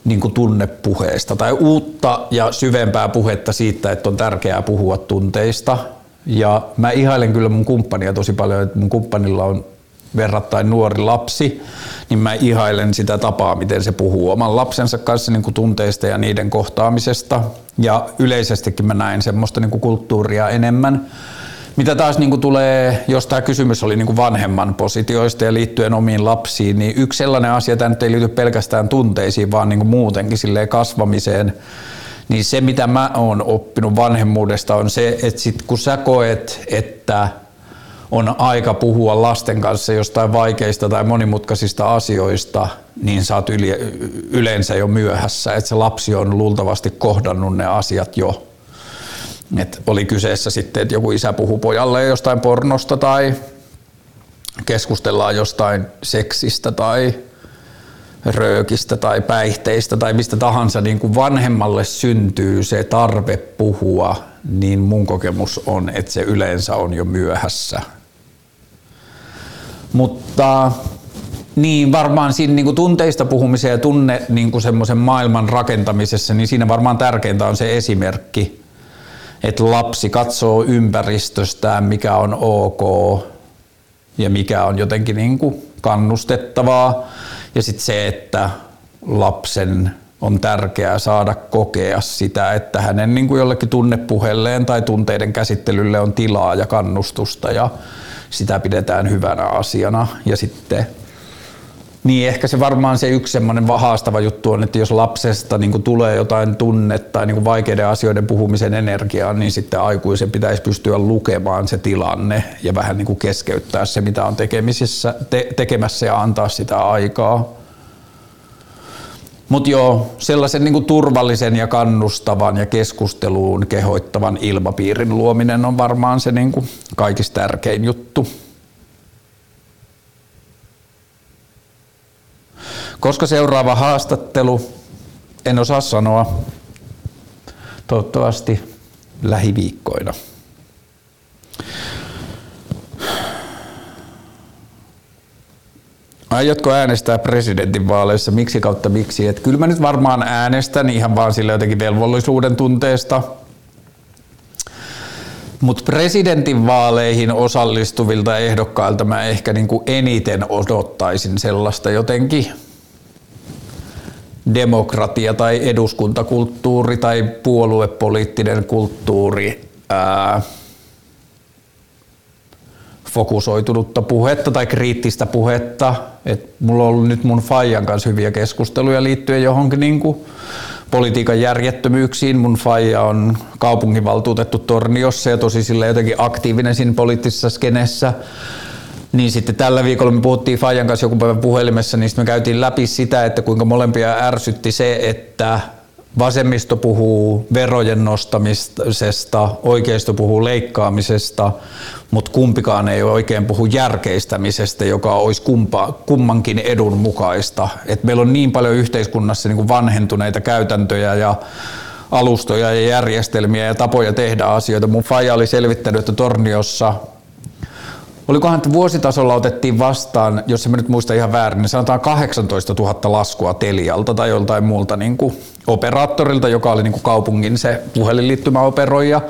niin kuin tunnepuheesta tai uutta ja syvempää puhetta siitä, että on tärkeää puhua tunteista. Ja mä ihailen kyllä mun kumppania tosi paljon, että mun kumppanilla on verrattain nuori lapsi, niin mä ihailen sitä tapaa, miten se puhuu oman lapsensa kanssa niin kuin tunteista ja niiden kohtaamisesta. Ja yleisestikin mä näen semmoista niin kuin kulttuuria enemmän. Mitä taas niin kuin tulee, jos tämä kysymys oli niin kuin vanhemman positioista ja liittyen omiin lapsiin, niin yksi sellainen asia, tämä nyt ei liity pelkästään tunteisiin, vaan niin kuin muutenkin silleen kasvamiseen, niin se mitä mä oon oppinut vanhemmuudesta on se, että sit kun sä koet, että on aika puhua lasten kanssa jostain vaikeista tai monimutkaisista asioista, niin sä oot yleensä jo myöhässä, että se lapsi on luultavasti kohdannut ne asiat jo. Et oli kyseessä sitten, että joku isä puhuu pojalle jostain pornosta tai keskustellaan jostain seksistä tai röökistä tai päihteistä tai mistä tahansa, niin kun vanhemmalle syntyy se tarve puhua, niin mun kokemus on, että se yleensä on jo myöhässä. Mutta niin varmaan siinä niin kuin tunteista puhumiseen ja niin kuin semmoisen maailman rakentamisessa, niin siinä varmaan tärkeintä on se esimerkki, että lapsi katsoo ympäristöstään, mikä on ok ja mikä on jotenkin niin kuin kannustettavaa. Ja sitten se, että lapsen on tärkeää saada kokea sitä, että hänen niin kuin jollekin tunnepuhelleen tai tunteiden käsittelylle on tilaa ja kannustusta ja sitä pidetään hyvänä asiana. Ja sitten, niin ehkä se varmaan se yksi semmoinen haastava juttu on, että jos lapsesta niin kuin tulee jotain tunnetta tai niin kuin vaikeiden asioiden puhumisen energiaa, niin sitten aikuisen pitäisi pystyä lukemaan se tilanne ja vähän niin kuin keskeyttää se, mitä on tekemässä ja antaa sitä aikaa. Mutta joo, sellaisen niinku turvallisen ja kannustavan ja keskusteluun kehoittavan ilmapiirin luominen on varmaan se niinku kaikista tärkein juttu. Koska seuraava haastattelu, en osaa sanoa, toivottavasti lähiviikkoina. Aiotko äänestää presidentinvaaleissa? Miksi kautta miksi? Et kyllä mä nyt varmaan äänestän ihan vaan sillä jotenkin velvollisuuden tunteesta. Mutta presidentinvaaleihin osallistuvilta ehdokkailta mä ehkä niinku eniten odottaisin sellaista jotenkin demokratia- tai eduskuntakulttuuri tai puoluepoliittinen kulttuuri fokusoitunutta puhetta tai kriittistä puhetta. Et mulla on ollut nyt mun faijan kanssa hyviä keskusteluja liittyen johonkin niinku politiikan järjettömyyksiin. Mun faija on kaupunginvaltuutettu Torniossa ja tosi sillä jotenkin aktiivinen siinä poliittisessa skenessä. Niin sitten tällä viikolla me puhuttiin faijan kanssa joku päivä puhelimessa, niin sitten me käytiin läpi sitä, että kuinka molempia ärsytti se, että vasemmisto puhuu verojen nostamisesta, oikeisto puhuu leikkaamisesta, mutta kumpikaan ei oikein puhu järkeistämisestä, joka olisi kummankin edun mukaista. Et meillä on niin paljon yhteiskunnassa niin kuin vanhentuneita käytäntöjä ja alustoja ja järjestelmiä ja tapoja tehdä asioita. Mun faija oli selvittänyt, että Torniossa, olikohan, että vuositasolla otettiin vastaan, jos en mä nyt muista ihan väärin, niin sanotaan 18 000 laskua Telialta tai joltain muulta niin kuin operaattorilta, joka oli niin kuin kaupungin se puhelinliittymäoperoija.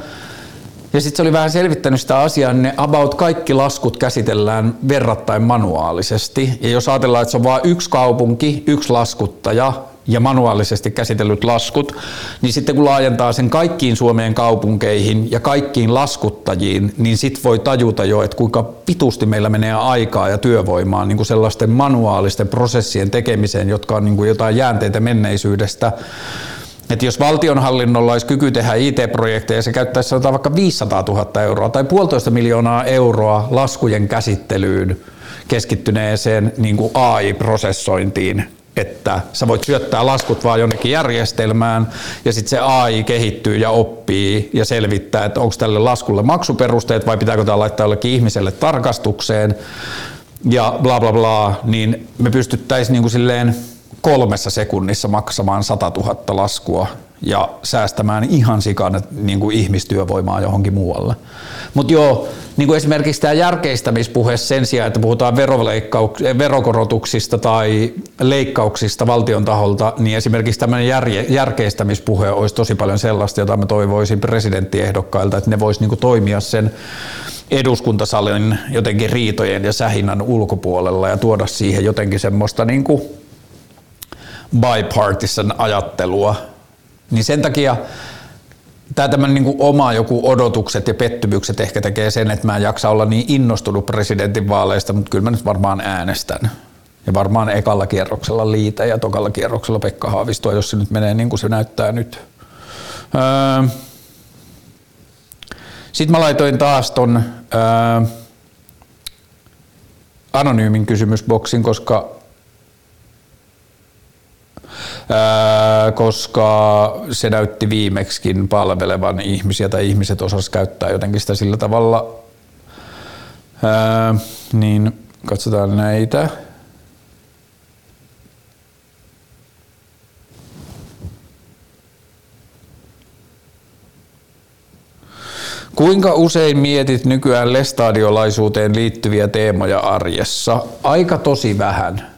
Ja sitten se oli vähän selvittänyt sitä asiaa, niin ne about kaikki laskut käsitellään verrattain manuaalisesti. Ja jos ajatellaan, että se on vain yksi kaupunki, yksi laskuttaja ja manuaalisesti käsitellyt laskut, niin sitten kun laajentaa sen kaikkiin Suomen kaupunkeihin ja kaikkiin laskuttajiin, niin sitten voi tajuta jo, että kuinka pituusti meillä menee aikaa ja työvoimaa niin kuin sellaisten manuaalisten prosessien tekemiseen, jotka on niin kuin jotain jäänteitä menneisyydestä. Että jos valtionhallinnolla olisi kyky tehdä IT-projekteja ja se käyttäisi sanotaan vaikka 500 000 euroa tai 1,5 miljoonaa euroa laskujen käsittelyyn keskittyneeseen niin kuin AI-prosessointiin, että sä voit syöttää laskut vaan jonnekin järjestelmään ja sitten se AI kehittyy ja oppii ja selvittää, että onko tälle laskulle maksuperusteet vai pitääkö tämä laittaa jollekin ihmiselle tarkastukseen ja bla bla bla, niin me pystyttäisiin niin kuin silleen 3 sekunnissa maksamaan 100 000 laskua ja säästämään ihan sikana niin kuin ihmistyövoimaa johonkin muualle. Mutta joo, niin kuin esimerkiksi tämä järkeistämispuhe sen sijaan, että puhutaan verokorotuksista tai leikkauksista valtion taholta, niin esimerkiksi tämmöinen järkeistämispuhe olisi tosi paljon sellaista, jota mä toivoisin presidenttiehdokkailta, että ne vois niin kuin toimia sen eduskuntasalin jotenkin riitojen ja sähinän ulkopuolella ja tuoda siihen jotenkin semmoista niin kuin bipartisan ajattelua, niin sen takia tämä tämmöinen niin kuin oma joku odotukset ja pettymykset ehkä tekee sen, että mä en jaksa olla niin innostunut presidentinvaaleista, mutta kyllä mä nyt varmaan äänestän. Ja varmaan ekalla kierroksella Liitä ja tokalla kierroksella Pekka Haavistoa, jos se nyt menee niin kuin se näyttää nyt. Sitten mä laitoin taas ton anonyymin kysymysboksin, koska se näytti viimeksikin palvelevan ihmisiä tai ihmiset osasivat käyttää jotenkin sitä sillä tavalla. Niin katsotaan näitä. Kuinka usein mietit nykyään lestadiolaisuuteen liittyviä teemoja arjessa? Aika tosi vähän.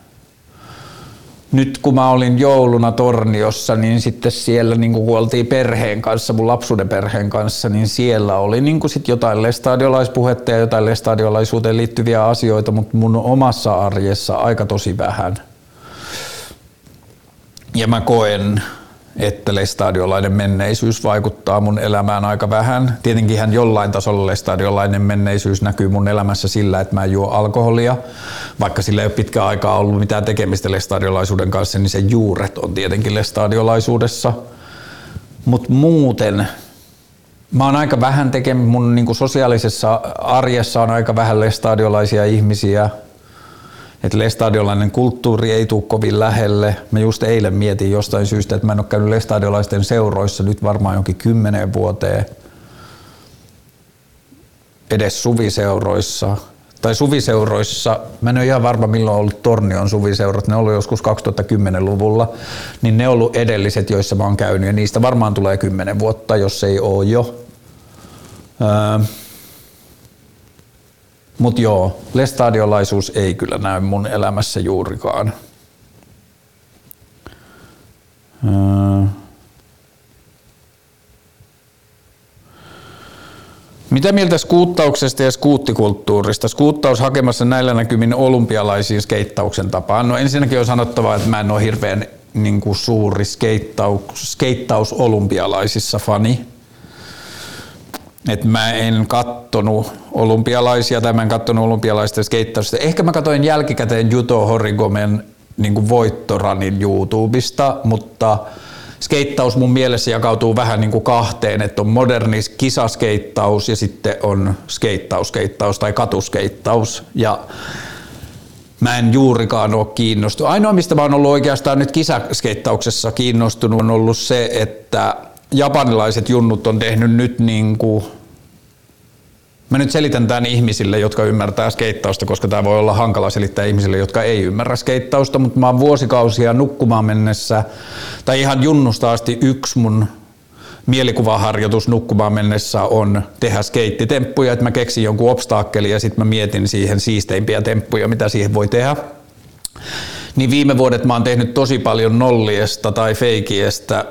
Nyt kun mä olin jouluna Torniossa, niin sitten siellä niin kun oltiin perheen kanssa, mun lapsuuden perheen kanssa, niin siellä oli niin kun sit jotain lestadiolaispuhetta ja jotain lestadiolaisuuteen liittyviä asioita, mutta mun omassa arjessa aika tosi vähän. Ja mä koen, että lestadiolainen menneisyys vaikuttaa mun elämään aika vähän. Tietenkinhän jollain tasolla lestadiolainen menneisyys näkyy mun elämässä sillä, että mä en juo alkoholia. Vaikka sillä ei ole pitkään aikaa ollut mitään tekemistä lestadiolaisuuden kanssa, niin sen juuret on tietenkin lestadiolaisuudessa. Mutta muuten mä oon aika vähän tekemistä, mun niinku sosiaalisessa arjessa on aika vähän lestadiolaisia ihmisiä. Että lestadiolainen kulttuuri ei tule kovin lähelle. Mä just eilen mietin jostain syystä, että mä en ole käynyt lestadiolaisten seuroissa nyt varmaan jonkin 10 vuoteen. Edes suviseuroissa. Tai suviseuroissa, mä en ole ihan varma milloin on ollut Tornion suviseurat, ne on ollut joskus 2010-luvulla. Niin ne on ollut edelliset, joissa mä oon käynyt ja niistä varmaan tulee 10 vuotta, jos ei oo jo. Mutta joo, lestadiolaisuus ei kyllä näy mun elämässä juurikaan. Mitä mieltä skuuttauksesta ja skuuttikulttuurista? Skuuttaus hakemassa näillä näkymin olympialaisiin skeittauksen tapaan. No ensinnäkin on sanottava, että mä en ole hirveän niin kuin suuri skeittaus olympialaisissa fani. Et mä en kattonut olympialaisia tai mä en kattonut olympialaista skeittausta. Ehkä mä katsoin jälkikäteen Juto Horigomen niin kuin voittoranin YouTubesta, mutta skeittaus mun mielessä jakautuu vähän niin kuin kahteen, että on moderni kisaskeittaus ja sitten on skeittaus tai katuskeittaus. Ja mä en juurikaan ole kiinnostunut. Ainoa mistä mä oon ollut oikeastaan nyt kisaskeittauksessa kiinnostunut on ollut se, että japanilaiset junnut on tehnyt nyt niin kuin... Mä nyt selitän tämän ihmisille, jotka ymmärtää skeittausta, koska tämä voi olla hankala selittää ihmisille, jotka ei ymmärrä skeittausta, mutta mä oon vuosikausia nukkumaan mennessä, tai ihan junnusta asti yksi mun mielikuvaharjoitus nukkumaan mennessä on tehdä skeittitemppuja, että mä keksin jonkun obstaakkelin ja sitten mä mietin siihen siisteimpiä temppuja, mitä siihen voi tehdä. Niin viime vuodet mä oon tehnyt tosi paljon nolliesta tai feikiestä.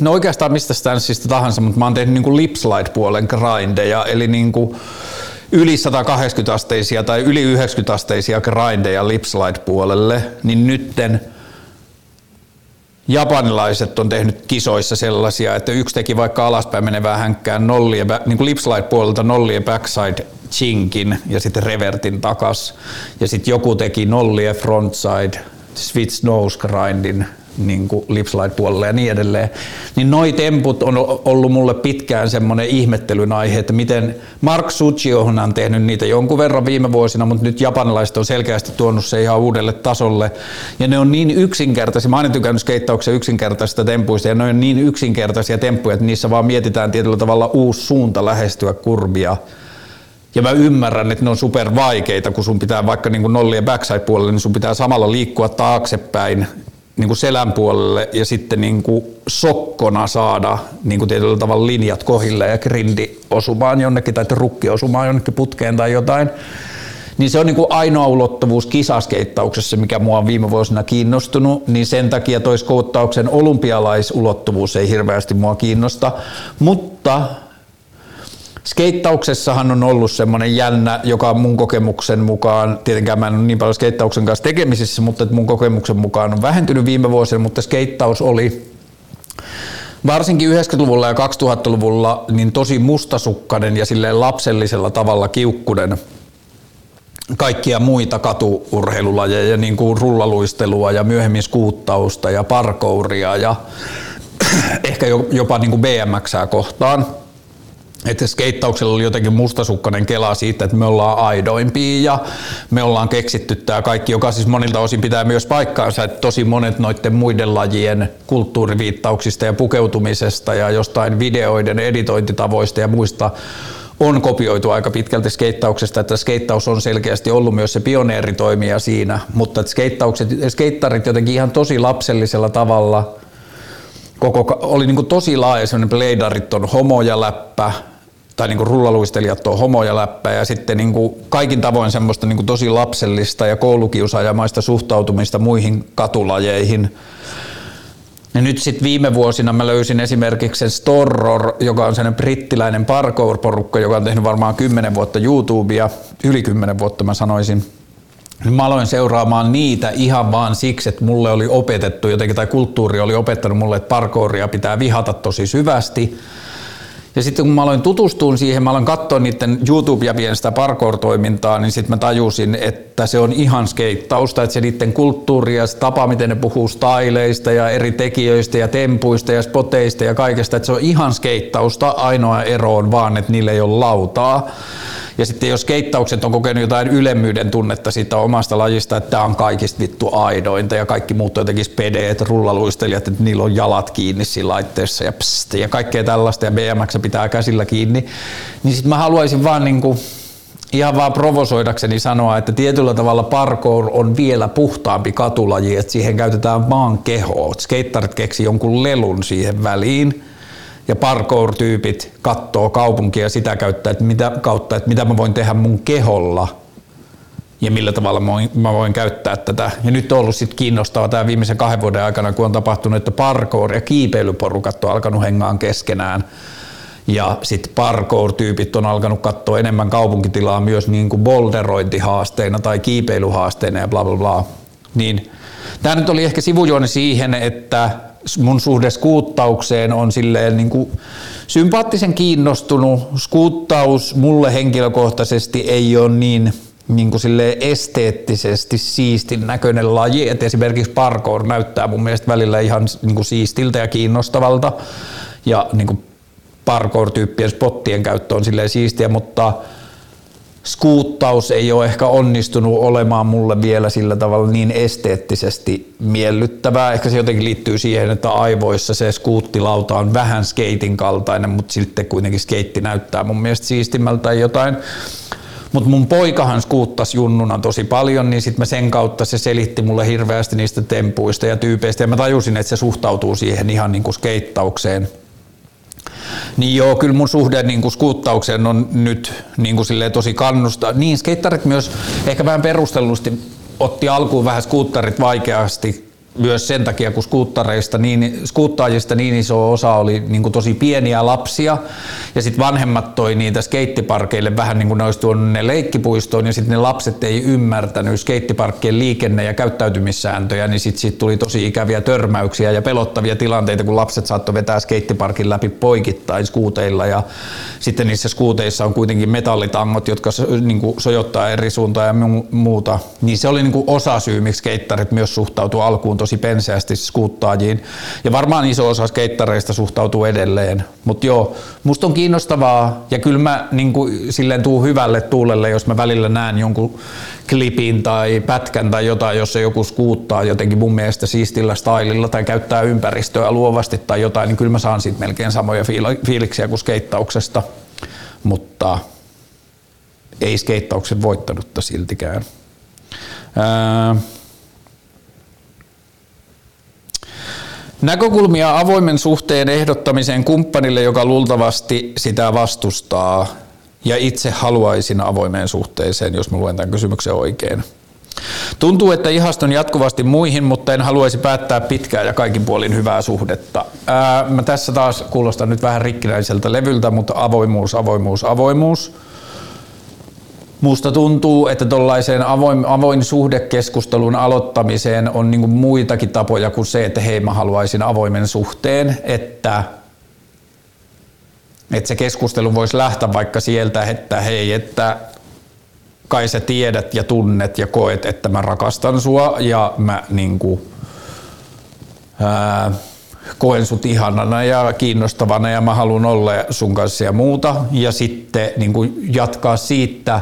No oikeastaan mistä stanssista tahansa, mutta mä oon tehnyt niinku lipslide-puolen grindeja, eli niinku yli 180-asteisia tai yli 90-asteisia grindeja lipslide-puolelle, niin nytten japanilaiset on tehnyt kisoissa sellaisia, että yksi teki vaikka alaspäin menevää hänkkään niinku lipslide-puolelta nollie backside chinkin ja sitten revertin takas, ja sitten joku teki nollie frontside switch nose grindin niin kuin lipslide-puolelle ja niin edelleen, niin noi temput on ollut mulle pitkään semmoinen ihmettelyn aihe, että miten Mark Tsuchiohan on tehnyt niitä jonkun verran viime vuosina, mutta nyt japanilaiset on selkeästi tuonut se ihan uudelle tasolle, ja ne on niin yksinkertaisia, mä aina tykännyt skeittauksen yksinkertaisista tempuista, ja ne on niin yksinkertaisia temppuja, että niissä vaan mietitään tietyllä tavalla uusi suunta lähestyä kurvia. Ja mä ymmärrän, että ne on supervaikeita, kun sun pitää vaikka niin kuin nollien backside-puolelle, niin sun pitää samalla liikkua taaksepäin niin kuin selän puolelle ja sitten niin kuin sokkona saada niin kuin tietyllä tavalla linjat kohille ja grindi osumaan jonnekin tai rukki osumaan jonnekin putkeen tai jotain. Niin se on niin kuin ainoa ulottuvuus kisaskeittauksessa, mikä mua on viime vuosina kiinnostunut, niin sen takia toi skouttauksen olympialaisulottuvuus ei hirveästi mua kiinnosta, mutta skeittauksessahan on ollut semmoinen jännä, joka on mun kokemuksen mukaan, tietenkään mä en ole niin paljon skeittauksen kanssa tekemisissä, mutta mun kokemuksen mukaan on vähentynyt viime vuosina, mutta skeittaus oli varsinkin 90-luvulla ja 2000-luvulla niin tosi mustasukkainen ja silleen lapsellisella tavalla kiukkunen kaikkia muita katuurheilulajeja, niin kuin rullaluistelua ja myöhemmin skuuttausta ja parkouria ja ehkä jopa niin kuin BMX:ää kohtaan. Että skeittauksella oli jotenkin mustasukkainen kela siitä, että me ollaan aidoimpia ja me ollaan keksitty tämä kaikki, joka siis monilta osin pitää myös paikkaansa, että tosi monet noiden muiden lajien kulttuuriviittauksista ja pukeutumisesta ja jostain videoiden editointitavoista ja muista on kopioitu aika pitkälti skeittauksesta, että skeittaus on selkeästi ollut myös se pioneeritoimija siinä, mutta skeittarit jotenkin ihan tosi lapsellisella tavalla oli niin kuin tosi laaja, sellainen pleidarit on homo ja läppä, tai niin kuin rullaluistelijat on homo ja läppä, ja sitten niin kuin kaikin tavoin semmoista niin kuin tosi lapsellista ja koulukiusaajamaista suhtautumista muihin katulajeihin. Ja nyt sitten viime vuosina mä löysin esimerkiksi sen Storror, joka on sellainen brittiläinen parkour-porukka, joka on tehnyt varmaan 10 vuotta YouTubea, yli 10 vuotta mä sanoisin. Mä aloin seuraamaan niitä ihan vaan siksi, että mulle oli opetettu jotenkin, tai kulttuuri oli opettanut mulle, että parkouria pitää vihata tosi syvästi. Ja sitten kun mä aloin tutustua siihen, mä aloin katsoa niiden YouTube-jäpien sitä parkour-toimintaa, niin sitten mä tajusin, että se on ihan skeittausta, että se niiden kulttuuri ja se tapa, miten ne puhuu styleista ja eri tekijöistä ja tempuista ja spoteista ja kaikesta, että se on ihan skeittausta, ainoa ero on vaan, että niillä ei ole lautaa. Ja sitten jos skeittaukset on kokenut jotain ylemmyyden tunnetta siitä omasta lajista, että tämä on kaikista vittu aidointa ja kaikki muut on jotenkin spedeet, rullaluistelijat, että niillä on jalat kiinni siinä laitteessa ja pst, ja kaikkea tällaista ja BMX pitää käsillä kiinni, niin sitten mä haluaisin vaan niinku ihan vaan provosoidakseni sanoa, että tietyllä tavalla parkour on vielä puhtaampi katulaji, että siihen käytetään vaan kehoa. Skeittarit keksi jonkun lelun siihen väliin ja parkour-tyypit kattoo kaupunkia sitä käyttää, että mitä mä voin tehdä mun keholla ja millä tavalla mä voin käyttää tätä. Ja nyt on ollut sitten kiinnostavaa tämä viimeisen 2 vuoden aikana, kun on tapahtunut, että parkour- ja kiipeilyporukat on alkanut hengaan keskenään. Ja sitten parkour-tyypit on alkanut katsoa enemmän kaupunkitilaa myös niin kuin boulderointihaasteina tai kiipeilyhaasteina ja bla bla bla. Niin. Tämä nyt oli ehkä sivujuoni siihen, että mun suhde skuuttaukseen on silleen niin kuin sympaattisen kiinnostunut. Skuuttaus mulle henkilökohtaisesti ei ole niin kuin silleen esteettisesti siistin näköinen laji. Et esimerkiksi parkour näyttää mun mielestä välillä ihan niin kuin siistiltä ja kiinnostavalta. Ja niin kuin parkour-tyyppien spottien käyttö on silleen siistiä, mutta skuuttaus ei ole ehkä onnistunut olemaan mulle vielä sillä tavalla niin esteettisesti miellyttävää. Ehkä se jotenkin liittyy siihen, että aivoissa se skuuttilauta on vähän skeitin kaltainen, mutta sitten kuitenkin skeitti näyttää mun mielestä siistimmältä jotain. Mutta mun poikahan skuuttasi junnuna tosi paljon, niin sitten mä sen kautta se selitti mulle hirveästi niistä tempuista ja tyypeistä, ja mä tajusin, että se suhtautuu siihen ihan niin kuin skeittaukseen. Niin joo, kyllä mun suhde niin kuin skuuttaukseen on nyt niin kuin silleen tosi kannustaa. Niin, skeittarit myös ehkä vähän perustellusti otti alkuun vähän skuuttarit vaikeasti myös sen takia, kun skuuttaajista niin iso osa oli niin kuin tosi pieniä lapsia ja sitten vanhemmat toi niitä skeittiparkeille vähän niin kuin ne olisi tuonut ne leikkipuistoon ja sitten ne lapset ei ymmärtänyt skeittiparkkien liikenne- ja käyttäytymissääntöjä, niin sitten siitä tuli tosi ikäviä törmäyksiä ja pelottavia tilanteita, kun lapset saattoi vetää skeittiparkin läpi poikittain skuuteilla ja sitten niissä skuuteissa on kuitenkin metallitangot, jotka niin kuin sojottaa eri suuntaan ja muuta, niin se oli niin kuin osa syy, miksi skeittarit myös suhtautui alkuun tosi penseästi skuuttaajiin. Ja varmaan iso osa skeittareista suhtautuu edelleen. Mutta joo, musta on kiinnostavaa ja kyllä mä niin kuin silleen tuun hyvälle tuulelle, jos mä välillä näen jonkun klipin tai pätkän tai jotain, jossa joku skuuttaa jotenkin mun mielestä siistillä stylilla tai käyttää ympäristöä luovasti tai jotain, niin kyllä mä saan siitä melkein samoja fiiliksiä kuin skeittauksesta. Mutta ei skeittauksen voittanutta siltikään. Näkökulmia avoimen suhteen ehdottamiseen kumppanille, joka luultavasti sitä vastustaa, ja itse haluaisin avoimeen suhteeseen, jos mä luen tämän kysymyksen oikein. Tuntuu, että ihastun jatkuvasti muihin, mutta en haluaisi päättää pitkää ja kaikin puolin hyvää suhdetta. Mä tässä taas kuulostan nyt vähän rikkinäiseltä levyltä, mutta avoimuus. Musta tuntuu, että tuollaiseen avoin suhdekeskustelun aloittamiseen on niinku muitakin tapoja kuin se, että hei, mä haluaisin avoimen suhteen, että se keskustelu voisi lähteä vaikka sieltä, että hei, että kai sä tiedät ja tunnet ja koet, että mä rakastan sua ja mä niinku, koen sut ihanana ja kiinnostavana ja mä haluan olla sun kanssa ja muuta. Ja sitten niin kuin jatkaa siitä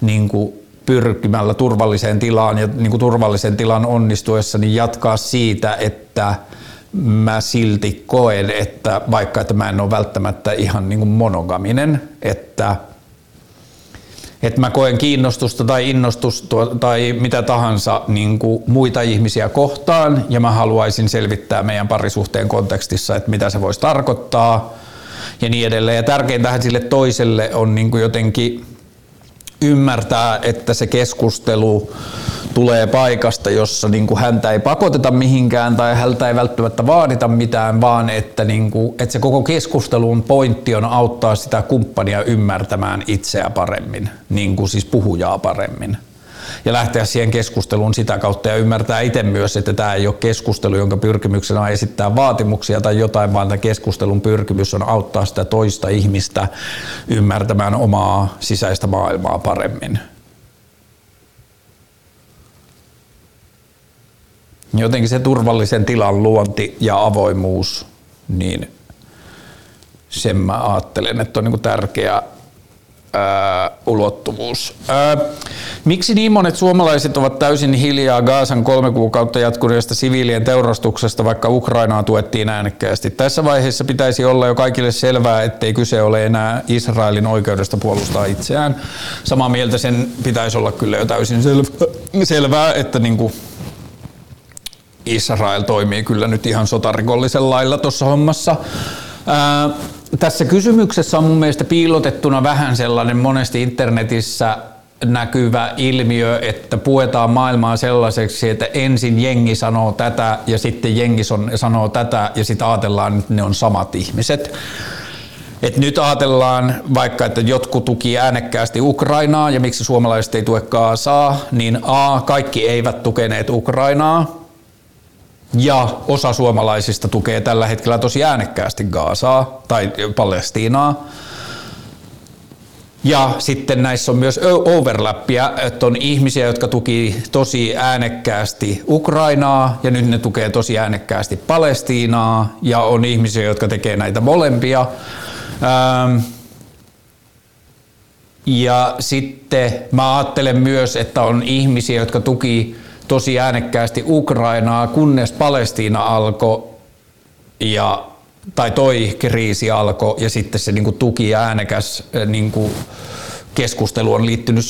niin kuin pyrkimällä turvalliseen tilaan ja niin kuin turvallisen tilan onnistuessa, niin jatkaa siitä, että mä silti koen, että vaikka että mä en ole välttämättä ihan niin kuin monogaminen, että mä koen kiinnostusta tai innostusta tai mitä tahansa niin kuin muita ihmisiä kohtaan ja mä haluaisin selvittää meidän parisuhteen kontekstissa, että mitä se voisi tarkoittaa ja niin edelleen. Ja tärkeintähän sille toiselle on niin kuin jotenkin ymmärtää, että se keskustelu tulee paikasta, jossa niin kuin häntä ei pakoteta mihinkään tai häntä ei välttämättä vaadita mitään, vaan että, niin kuin, että se koko keskustelun pointti on auttaa sitä kumppania ymmärtämään itseä paremmin, niin kuin siis puhujaa paremmin. Ja lähteä siihen keskusteluun sitä kautta ja ymmärtää itse myös, että tämä ei ole keskustelu, jonka pyrkimyksenä on esittää vaatimuksia tai jotain, vaan tämä keskustelun pyrkimys on auttaa sitä toista ihmistä ymmärtämään omaa sisäistä maailmaa paremmin. Jotenkin se turvallisen tilan luonti ja avoimuus, niin sen mä ajattelen, että on niin kuin tärkeä ulottuvuus. Miksi niin monet suomalaiset ovat täysin hiljaa Gaasan 3 kuukautta jatkuneesta siviilien teurastuksesta, vaikka Ukrainaa tuettiin äänekkäästi? Tässä vaiheessa pitäisi olla jo kaikille selvää, ettei kyse ole enää Israelin oikeudesta puolustaa itseään. Samaa mieltä sen pitäisi olla kyllä jo täysin selvää, että niinku Israel toimii kyllä nyt ihan sotarikollisella lailla tuossa hommassa. Tässä kysymyksessä on mun mielestä piilotettuna vähän sellainen monesti internetissä näkyvä ilmiö, että puetaan maailmaa sellaiseksi, että ensin jengi sanoo tätä ja sitten jengi sanoo tätä ja sitten ajatellaan, että ne on samat ihmiset. Et nyt ajatellaan vaikka, että jotkut tuki äänekkäästi Ukrainaa ja miksi suomalaiset ei tue Gazaa, niin kaikki eivät tukeneet Ukrainaa ja osa suomalaisista tukee tällä hetkellä tosi äänekkäästi Gazaa tai Palestiinaa. Ja sitten näissä on myös overlappia, että on ihmisiä, jotka tuki tosi äänekkäästi Ukrainaa ja nyt ne tukee tosi äänekkäästi Palestiinaa ja on ihmisiä, jotka tekee näitä molempia. Ja sitten mä ajattelen myös, että on ihmisiä, jotka tuki tosi äänekkäästi Ukrainaa, kunnes Palestiina alkoi tai toi kriisi alkoi ja sitten se niinku tuki ja äänekäs niinku keskustelu on liittynyt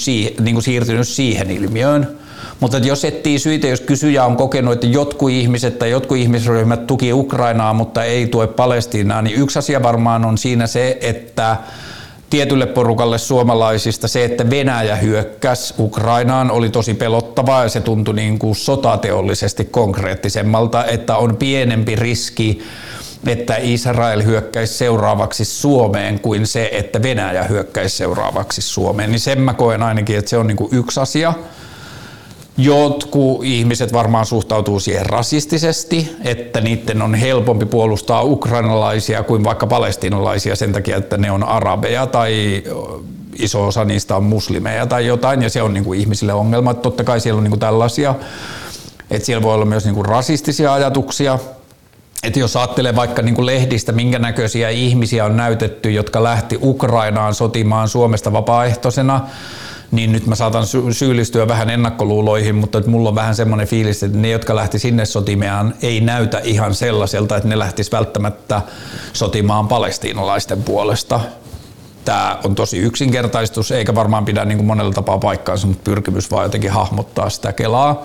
siirtynyt siihen ilmiöön. Mutta jos etsii syitä, jos kysyjä on kokenut, että jotkut ihmiset tai jotkut ihmisryhmät tuki Ukrainaa, mutta ei tue Palestiinaa, niin yksi asia varmaan on siinä se, että tietylle porukalle suomalaisista se, että Venäjä hyökkäsi Ukrainaan, oli tosi pelottavaa ja se tuntui niinku sotateollisesti konkreettisemmalta, että on pienempi riski, että Israel hyökkäisi seuraavaksi Suomeen kuin se, että Venäjä hyökkäisi seuraavaksi Suomeen. Niin sen mä koen ainakin, että se on niin kuin yksi asia. Jotkut ihmiset varmaan suhtautuu siihen rasistisesti, että niiden on helpompi puolustaa ukrainalaisia kuin vaikka palestiinalaisia sen takia, että ne on arabeja tai iso osa niistä on muslimeja tai jotain. Ja se on niin kuin ihmisille ongelma. Totta kai siellä on niin kuin tällaisia, että siellä voi olla myös niin kuin rasistisia ajatuksia. Että jos ajattelee vaikka niin kuin lehdistä, minkä näköisiä ihmisiä on näytetty, jotka lähti Ukrainaan sotimaan Suomesta vapaaehtoisena, niin nyt mä saatan syyllistyä vähän ennakkoluuloihin, mutta mulla on vähän semmoinen fiilis, että ne, jotka lähti sinne sotimaan, ei näytä ihan sellaiselta, että ne lähtis välttämättä sotimaan palestiinalaisten puolesta. Tämä on tosi yksinkertaistus, eikä varmaan pidä niin kuin monella tapaa paikkaansa, mutta pyrkimys vaan jotenkin hahmottaa sitä kelaa.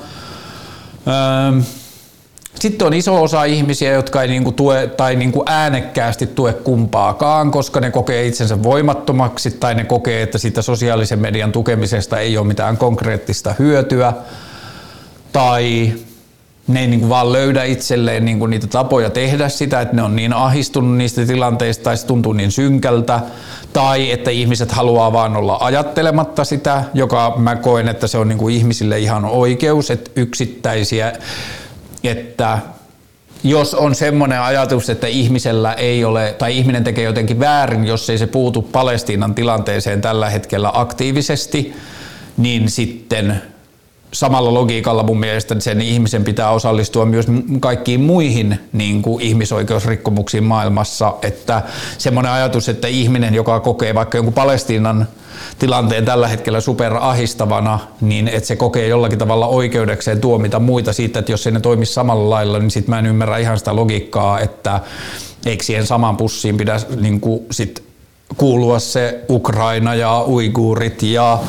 Sitten on iso osa ihmisiä, jotka ei niinku tue tai niinku äänekkäästi tue kumpaakaan, koska ne kokee itsensä voimattomaksi tai ne kokee, että siitä sosiaalisen median tukemisesta ei ole mitään konkreettista hyötyä tai ne ei niinku vaan löydä itselleen niinku niitä tapoja tehdä sitä, että ne on niin ahdistunut niistä tilanteista tai se tuntuu niin synkältä tai että ihmiset haluaa vaan olla ajattelematta sitä, joka mä koen, että se on niinku ihmisille ihan oikeus, että yksittäisiä että jos on semmoinen ajatus, että ihmisellä ei ole, tai ihminen tekee jotenkin väärin, jos ei se puutu Palestiinan tilanteeseen tällä hetkellä aktiivisesti, niin sitten samalla logiikalla mun mielestä sen ihmisen pitää osallistua myös kaikkiin muihin niin kuin ihmisoikeusrikkomuksiin maailmassa, että semmoinen ajatus, että ihminen, joka kokee vaikka jonkun Palestiinan tilanteen tällä hetkellä superahistavana, niin että se kokee jollakin tavalla oikeudekseen tuomita muita siitä, että jos ei ne toimi samalla lailla, niin sit mä en ymmärrä ihan sitä logiikkaa, että eikö siihen samaan pussiin pidä niin kuin sit kuulua se Ukraina ja uiguurit ja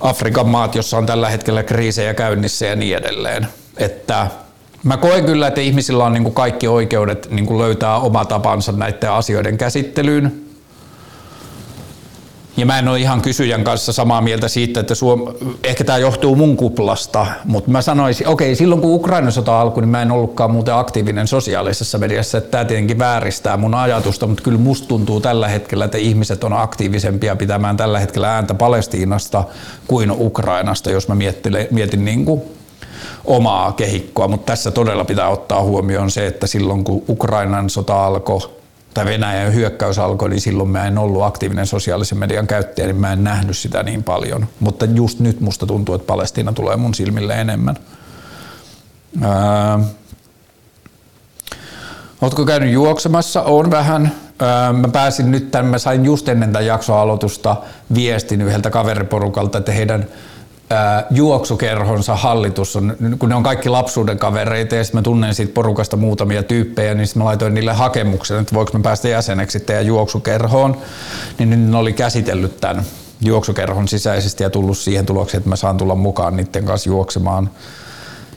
Afrikan maat, jossa on tällä hetkellä kriisejä käynnissä ja niin edelleen. Että mä koen kyllä, että ihmisillä on niinku kaikki oikeudet niinku löytää oma tapansa näiden asioiden käsittelyyn. Ja mä en ole ihan kysyjän kanssa samaa mieltä siitä, että ehkä tämä johtuu mun kuplasta, mutta mä sanoisin, silloin kun Ukrainan sota alkoi, niin mä en ollutkaan muuten aktiivinen sosiaalisessa mediassa, että tämä tietenkin vääristää mun ajatusta, mutta kyllä musta tuntuu tällä hetkellä, että ihmiset on aktiivisempia pitämään tällä hetkellä ääntä Palestiinasta kuin Ukrainasta, jos mä mietin niin kuin omaa kehikkoa, mutta tässä todella pitää ottaa huomioon se, että silloin kun Ukrainan sota alkoi, tai Venäjän hyökkäys alkoi, niin silloin mä en ollut aktiivinen sosiaalisen median käyttäjä, niin mä en nähnyt sitä niin paljon. Mutta just nyt musta tuntuu, että Palestiina tulee mun silmille enemmän. Ootko käynyt juoksemassa? Oon vähän. Mä sain just ennen tämän jakson aloitusta viestin yhdeltä kaveriporukalta, että heidän juoksukerhonsa hallitus on, kun ne on kaikki lapsuuden kavereita ja sitten mä tunnen siitä porukasta muutamia tyyppejä, niin sitten mä laitoin niille hakemuksen, että voiko mä päästä jäseneksi teidän juoksukerhoon, niin ne oli käsitellyt tämän juoksukerhon sisäisesti ja tullut siihen tulokseen, että mä saan tulla mukaan niiden kanssa juoksemaan,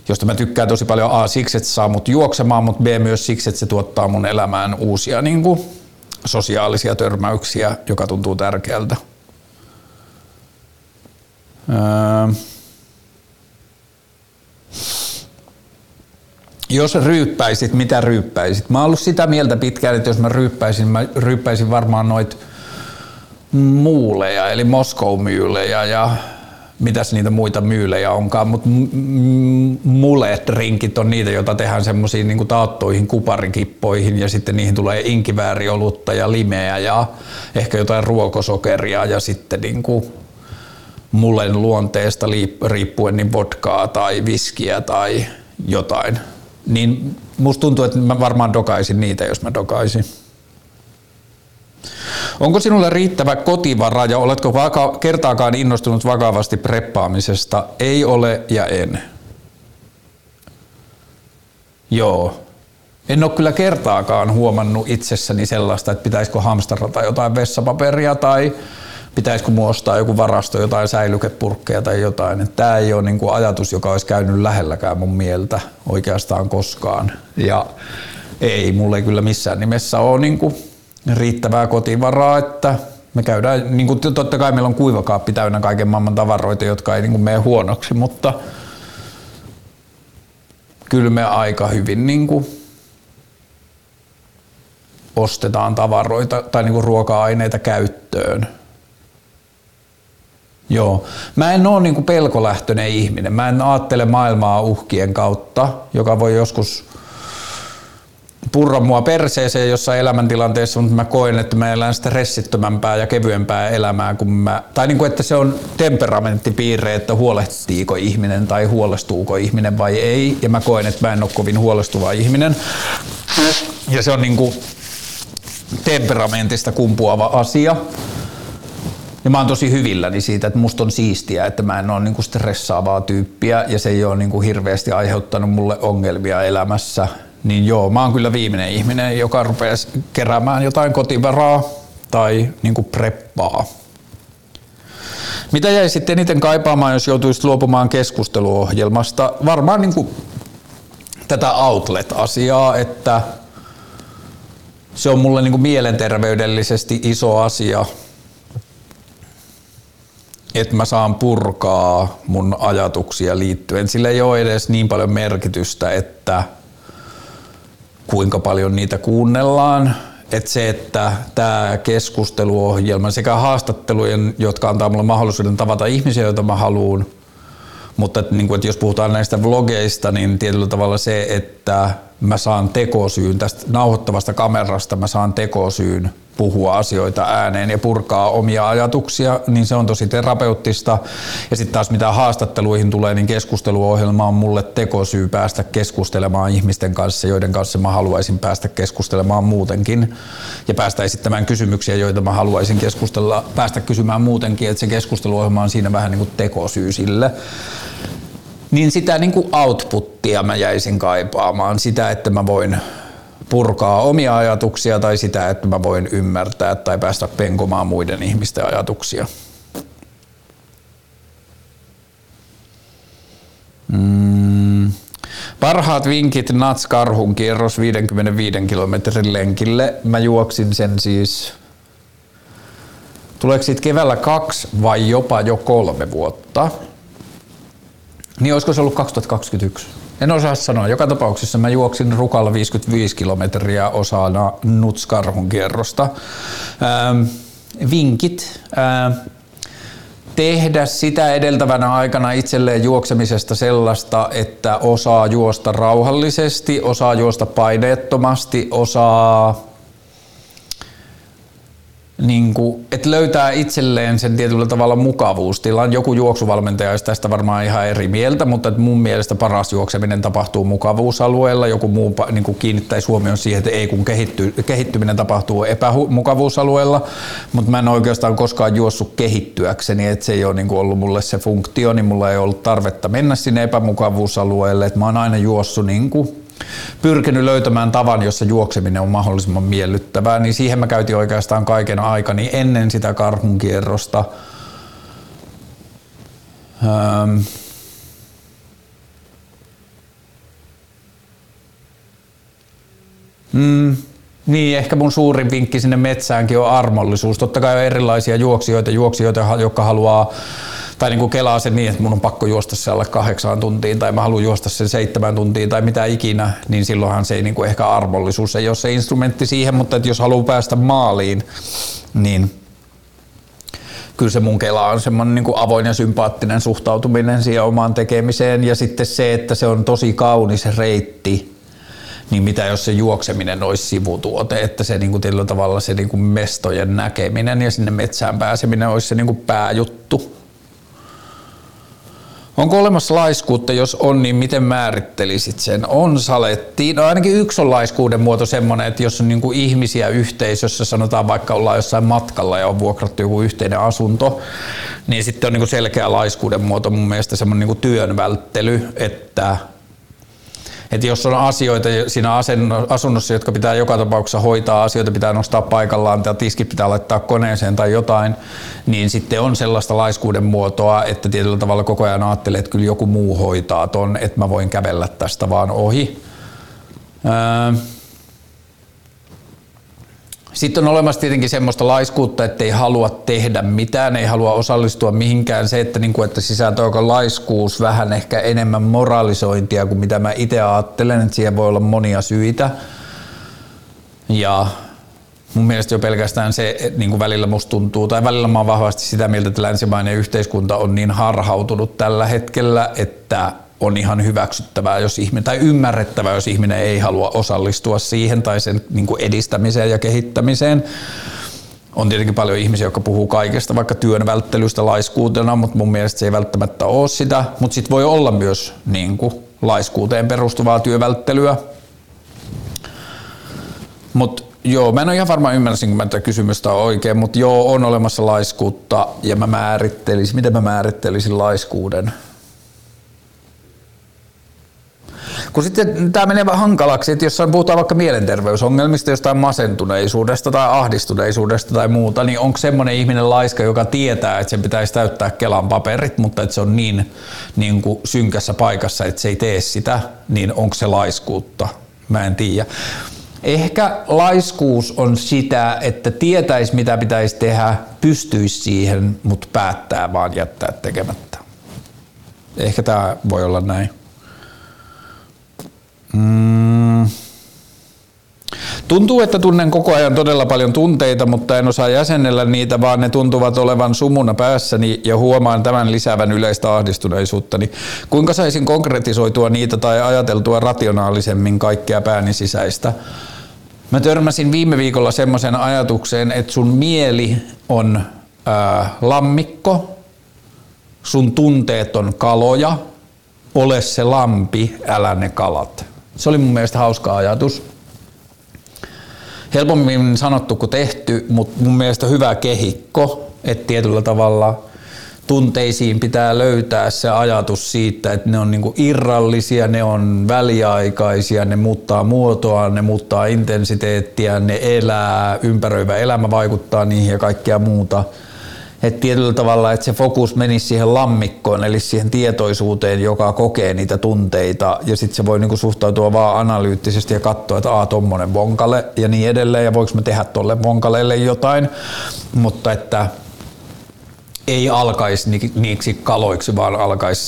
josta mä tykkään tosi paljon A siksi, että se saa mut juoksemaan, mutta B myös siksi, että se tuottaa mun elämään uusia niin kuin sosiaalisia törmäyksiä, joka tuntuu tärkeältä. Jos ryyppäisit, mitä ryyppäisit? Mä oon ollut sitä mieltä pitkään, että jos mä ryyppäisin varmaan noit muuleja, eli Moskou-myylejä ja mitäs niitä muita myylejä onkaan, mutta mulet-drinkit on niitä, joita tehdään semmoisiin niin kuin taattuihin kuparikippoihin ja sitten niihin tulee inkivääriolutta ja limeä ja ehkä jotain ruokosokeria ja sitten niin kuin mulen luonteesta riippuen niin vodkaa tai viskiä tai jotain. Niin musta tuntuu, että mä varmaan dokaisin niitä, jos mä dokaisin. Onko sinulla riittävä kotivara ja oletko kertaakaan innostunut vakavasti preppaamisesta? Ei ole ja en. Joo. En ole kyllä kertaakaan huomannut itsessäni sellaista, että pitäisikö hamstrata jotain vessapaperia tai pitäisikö muostaa joku varasto, jotain säilykepurkkeja tai jotain. Tämä ei ole niin kuin ajatus, joka olisi käynyt lähelläkään mun mieltä oikeastaan koskaan. Ja ei, mulla ei kyllä missään nimessä ole niin kuin riittävää kotivaraa, että me käydään, niin kuin totta kai meillä on kuivakaappi täynnä kaiken maailman tavaroita, jotka ei niin kuin mene huonoksi, mutta kyllä me aika hyvin niin kuin ostetaan tavaroita tai niin kuin ruoka-aineita käyttöön. Joo. Mä en ole niin kuin pelkolähtöinen ihminen. Mä en ajattele maailmaa uhkien kautta, joka voi joskus purra mua perseeseen jossain elämäntilanteessa, mutta mä koen, että mä elän stressittömämpää ja kevyempää elämää kuin mä. Tai niin kuin, että se on temperamenttipiirre, että huolehtiiko ihminen tai huolestuuko ihminen vai ei. Ja mä koen, että mä en ole kovin huolestuva ihminen. Ja se on niin kuin temperamentista kumpuava asia. Ja mä oon tosi hyvilläni siitä, että musta on siistiä, että mä en ole niinku stressaavaa tyyppiä ja se ei ole niinku hirveästi aiheuttanut mulle ongelmia elämässä. Niin joo, mä oon kyllä viimeinen ihminen, joka rupeaa keräämään jotain kotivaraa tai niinku preppaa. Mitä jäi sitten eniten kaipaamaan, jos joutuisit luopumaan keskusteluohjelmasta? Varmaan niinku tätä outlet-asiaa, että se on mulle niinku mielenterveydellisesti iso asia. Että mä saan purkaa mun ajatuksia liittyen. Sillä ei ole edes niin paljon merkitystä, että kuinka paljon niitä kuunnellaan. Että se, että tämä keskusteluohjelma sekä haastattelujen, jotka antaa mulle mahdollisuuden tavata ihmisiä, joita mä haluan. Mutta että jos puhutaan näistä vlogeista, niin tietyllä tavalla se, että mä saan tekosyyn tästä nauhoittavasta kamerasta, mä saan tekosyyn puhua asioita ääneen ja purkaa omia ajatuksia, niin se on tosi terapeuttista. Ja sitten taas mitä haastatteluihin tulee, niin keskusteluohjelma on mulle tekosyy päästä keskustelemaan ihmisten kanssa, joiden kanssa mä haluaisin päästä keskustelemaan muutenkin. Ja päästä esittämään kysymyksiä, joita mä haluaisin keskustella, päästä kysymään muutenkin, että se keskusteluohjelma on siinä vähän niin kuin tekosyy sille. Niin sitä niin kuin outputtia mä jäisin kaipaamaan, sitä, että mä voin purkaa omia ajatuksia tai sitä, että mä voin ymmärtää tai päästä penkomaan muiden ihmisten ajatuksia. Parhaat vinkit Natskarhun kierros 55 kilometrin lenkille. Mä juoksin sen siis, tuleeko siitä keväällä 2 vai jopa jo 3 vuotta? Niin olisiko se ollut 2021? En osaa sanoa. Joka tapauksessa mä juoksin rukalla 55 kilometriä osana Nutskarhun kierrosta. Vinkit. Tehdä sitä edeltävänä aikana itselleen juoksemisesta sellaista, että osaa juosta rauhallisesti, osaa juosta paineettomasti, osaa niin kuin, että löytää itselleen sen tietyllä tavalla mukavuustilan. Joku juoksuvalmentaja olisi tästä varmaan ihan eri mieltä, mutta mun mielestä paras juokseminen tapahtuu mukavuusalueella. Joku muu niin kuin kiinnittäisi huomioon siihen, että ei kun kehittyminen tapahtuu epämukavuusalueella, mutta mä en oikeastaan koskaan juossut kehittyäkseni, että se ei ole niin kuin ollut mulle se funktio, niin mulla ei ollut tarvetta mennä sinne epämukavuusalueelle, että mä oon aina juossut niin kuin pyrkinyt löytämään tavan, jossa juokseminen on mahdollisimman miellyttävää, niin siihen mä käytin oikeastaan kaiken aikani ennen sitä karhunkierrosta. Niin, ehkä mun suurin vinkki sinne metsäänkin on armollisuus. Totta kai on erilaisia juoksijoita, jotka haluaa, tai niin kuin kelaa se niin, että mun on pakko juosta siellä 8 tuntiin, tai mä haluan juosta sen 7 tuntiin, tai mitä ikinä, niin silloinhan se ei niin kuin ehkä armollisuus ei ole se instrumentti siihen, mutta että jos haluaa päästä maaliin, niin kyllä se mun kela on semmoinen niin kuin avoin ja sympaattinen suhtautuminen siihen omaan tekemiseen, ja sitten se, että se on tosi kaunis reitti. Niin mitä jos se juokseminen olisi sivutuote, että se niin kuin tällä tavalla se niin kuin mestojen näkeminen ja sinne metsään pääseminen olisi se niin kuin pääjuttu. Onko olemassa laiskuutta, jos on, niin miten määrittelisit sen? On salettiin. No ainakin yksi on laiskuuden muoto semmoinen, että jos on niin kuin ihmisiä yhteisössä, sanotaan vaikka ollaan jossain matkalla ja on vuokrattu joku yhteinen asunto, niin sitten on niin kuin selkeä laiskuuden muoto mun mielestä semmoinen niin kuin työn välttely, että jos on asioita siinä asunnossa, jotka pitää joka tapauksessa hoitaa, asioita pitää nostaa paikallaan tai tiskit pitää laittaa koneeseen tai jotain, niin sitten on sellaista laiskuuden muotoa, että tietyllä tavalla koko ajan ajattelee, että kyllä joku muu hoitaa ton, että mä voin kävellä tästä vaan ohi. Sitten on olemassa tietenkin semmoista laiskuutta, että ei halua tehdä mitään, ei halua osallistua mihinkään. Se, että, niin kuin, että sisältöön laiskuus vähän ehkä enemmän moralisointia kuin mitä mä itse ajattelen, että siihen voi olla monia syitä. Ja mun mielestä jo pelkästään se niin kuin välillä musta tuntuu, tai välillä mä oon vahvasti sitä mieltä, että länsimainen yhteiskunta on niin harhautunut tällä hetkellä, että on ihan hyväksyttävää tai ymmärrettävää, jos ihminen ei halua osallistua siihen tai sen niin kuin edistämiseen ja kehittämiseen. On tietenkin paljon ihmisiä, jotka puhuu kaikesta, vaikka työn välttelystä laiskuutena, mutta mun mielestä se ei välttämättä ole sitä. Mutta sitten voi olla myös niin kuin laiskuuteen perustuvaa työvälttelyä. Mut joo, mä en ole ihan varmaan ymmärsin, kun mä tätä kysymystä on oikein, mutta joo, on olemassa laiskuutta ja miten mä määrittelisin laiskuuden? Kun sitten tämä menee vähän hankalaksi, että jos puhutaan vaikka mielenterveysongelmista, jostain masentuneisuudesta tai ahdistuneisuudesta tai muuta, niin onko semmoinen ihminen laiska, joka tietää, että sen pitäisi täyttää Kelan paperit, mutta että se on niin kuin synkässä paikassa, että se ei tee sitä, niin onko se laiskuutta? Mä en tiedä. Ehkä laiskuus on sitä, että tietäisi mitä pitäisi tehdä, pystyisi siihen, mutta päättää vaan jättää tekemättä. Ehkä tämä voi olla näin. Tuntuu, että tunnen koko ajan todella paljon tunteita, mutta en osaa jäsennellä niitä, vaan ne tuntuvat olevan sumuna päässäni ja huomaan tämän lisäävän yleistä ahdistuneisuuttani. Kuinka saisin konkretisoitua niitä tai ajateltua rationaalisemmin kaikkea pääni sisäistä? Mä törmäsin viime viikolla semmoisen ajatukseen, että sun mieli on lammikko, sun tunteet on kaloja. Ole se lampi, älä ne kalat. Se oli mun mielestä hauska ajatus. Helpommin sanottu kuin tehty, mutta mun mielestä hyvä kehikko, että tietyllä tavalla tunteisiin pitää löytää se ajatus siitä, että ne on niinku irrallisia, ne on väliaikaisia, ne muuttaa muotoa, ne muuttaa intensiteettiä, ne elää, ympäröivä elämä vaikuttaa niihin ja kaikkea muuta. Että tietyllä tavalla, että se fokus menisi siihen lammikkoon, eli siihen tietoisuuteen, joka kokee niitä tunteita, ja sitten se voi niinku suhtautua vaan analyyttisesti ja katsoa, että tommonen vonkale ja niin edelleen, ja voiko mä tehdä tolle vonkaleelle jotain, mutta että ei alkaisi niiksi kaloiksi, vaan alkaisi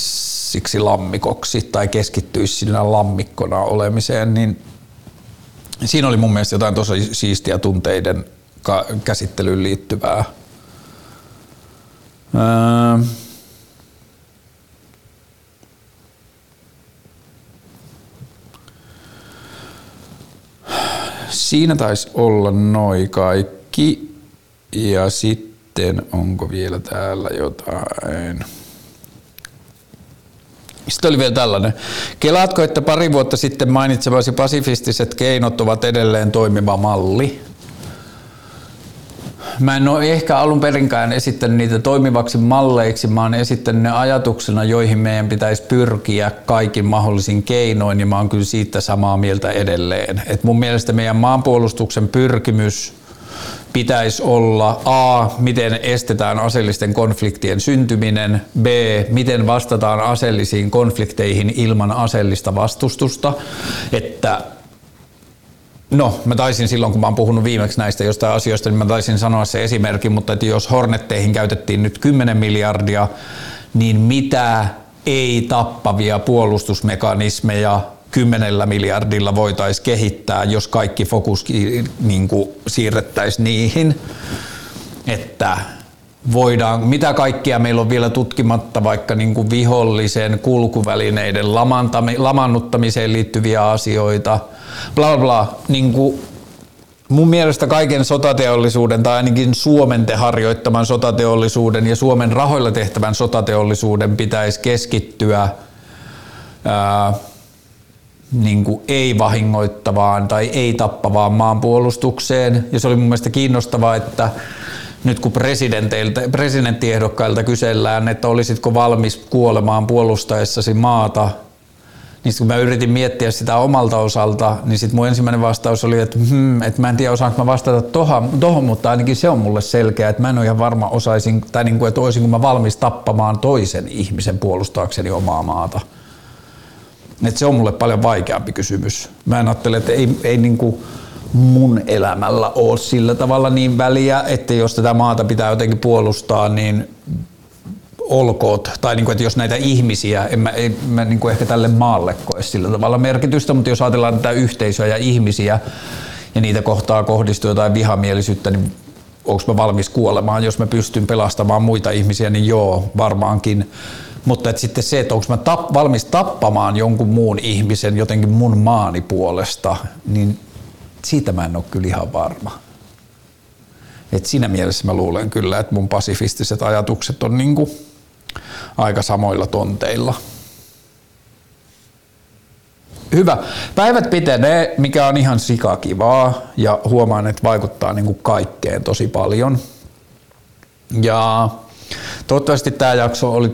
siksi lammikoksi tai keskittyisi siinä lammikkona olemiseen, niin siinä oli mun mielestä jotain tosi siistiä tunteiden käsittelyyn liittyvää. Siinä taisi olla noi kaikki. Ja sitten onko vielä täällä jotain? Sitten oli vielä tällainen. Kelaatko, että pari vuotta sitten mainitsemasi pasifistiset keinot ovat edelleen toimiva malli? Mä en ole ehkä alun perinkään esittänyt niitä toimivaksi malleiksi, mä oon esittänyt ne ajatuksena, joihin meidän pitäisi pyrkiä kaikin mahdollisin keinoin, ja mä oon kyllä siitä samaa mieltä edelleen. Et mun mielestä meidän maanpuolustuksen pyrkimys pitäisi olla a. miten estetään aseellisten konfliktien syntyminen, b. miten vastataan aseellisiin konflikteihin ilman aseellista vastustusta, että No, mä taisin silloin, kun mä oon puhunut viimeksi näistä jostain asioista, niin mä taisin sanoa se esimerkki, mutta että jos Hornetteihin käytettiin nyt 10 miljardia, niin mitä ei tappavia puolustusmekanismeja 10 miljardilla voitaisiin kehittää, jos kaikki fokus niin kuin siirrettäisiin niihin, että voidaan, mitä kaikkea meillä on vielä tutkimatta, vaikka niin kuin vihollisen kulkuvälineiden lamannuttamiseen liittyviä asioita, bla bla. Niin kuin mun mielestä kaiken sotateollisuuden tai ainakin Suomen harjoittaman sotateollisuuden ja Suomen rahoilla tehtävän sotateollisuuden pitäisi keskittyä niin kuin ei-vahingoittavaan tai ei-tappavaan maanpuolustukseen. Ja se oli mun mielestä kiinnostavaa, että nyt kun presidenttiehdokkailta kysellään, että olisitko valmis kuolemaan puolustaessasi maata, niin kun mä yritin miettiä sitä omalta osalta, niin sit mun ensimmäinen vastaus oli, että mä en tiedä osaanko mä vastata tohon, mutta ainakin se on mulle selkeä, että mä en ole ihan varma osaisin, tai niin kuin, että olisinko mä valmis tappamaan toisen ihmisen puolustaakseni omaa maata. Et se on mulle paljon vaikeampi kysymys. Mä en ajattele, että ei niin kuin mun elämällä ole sillä tavalla niin väliä, että jos tätä maata pitää jotenkin puolustaa, niin olkoot. Tai niin kuin, että jos näitä ihmisiä, en mä niin kuin ehkä tälle maalle koe sillä tavalla merkitystä, mutta jos ajatellaan tätä yhteisöä ja ihmisiä ja niitä kohtaa kohdistuu jotain vihamielisyyttä, niin onko mä valmis kuolemaan, jos mä pystyn pelastamaan muita ihmisiä, niin joo, varmaankin. Mutta et sitten se, että onko mä valmis tappamaan jonkun muun ihmisen jotenkin mun maani puolesta, niin siitä mä en ole kyllä ihan varma. Et siinä mielessä mä luulen kyllä, että mun pasifistiset ajatukset on niinku aika samoilla tonteilla. Hyvä. Päivät pitenee, mikä on ihan sikakivaa ja huomaan, että vaikuttaa niinku kaikkeen tosi paljon. Ja toivottavasti tämä jakso oli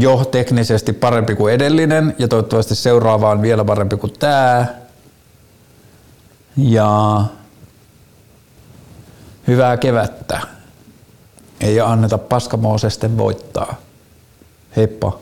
jo teknisesti parempi kuin edellinen ja toivottavasti seuraava on vielä parempi kuin tämä. Ja hyvää kevättä. Ei anneta paskamooseste voittaa. Heippa.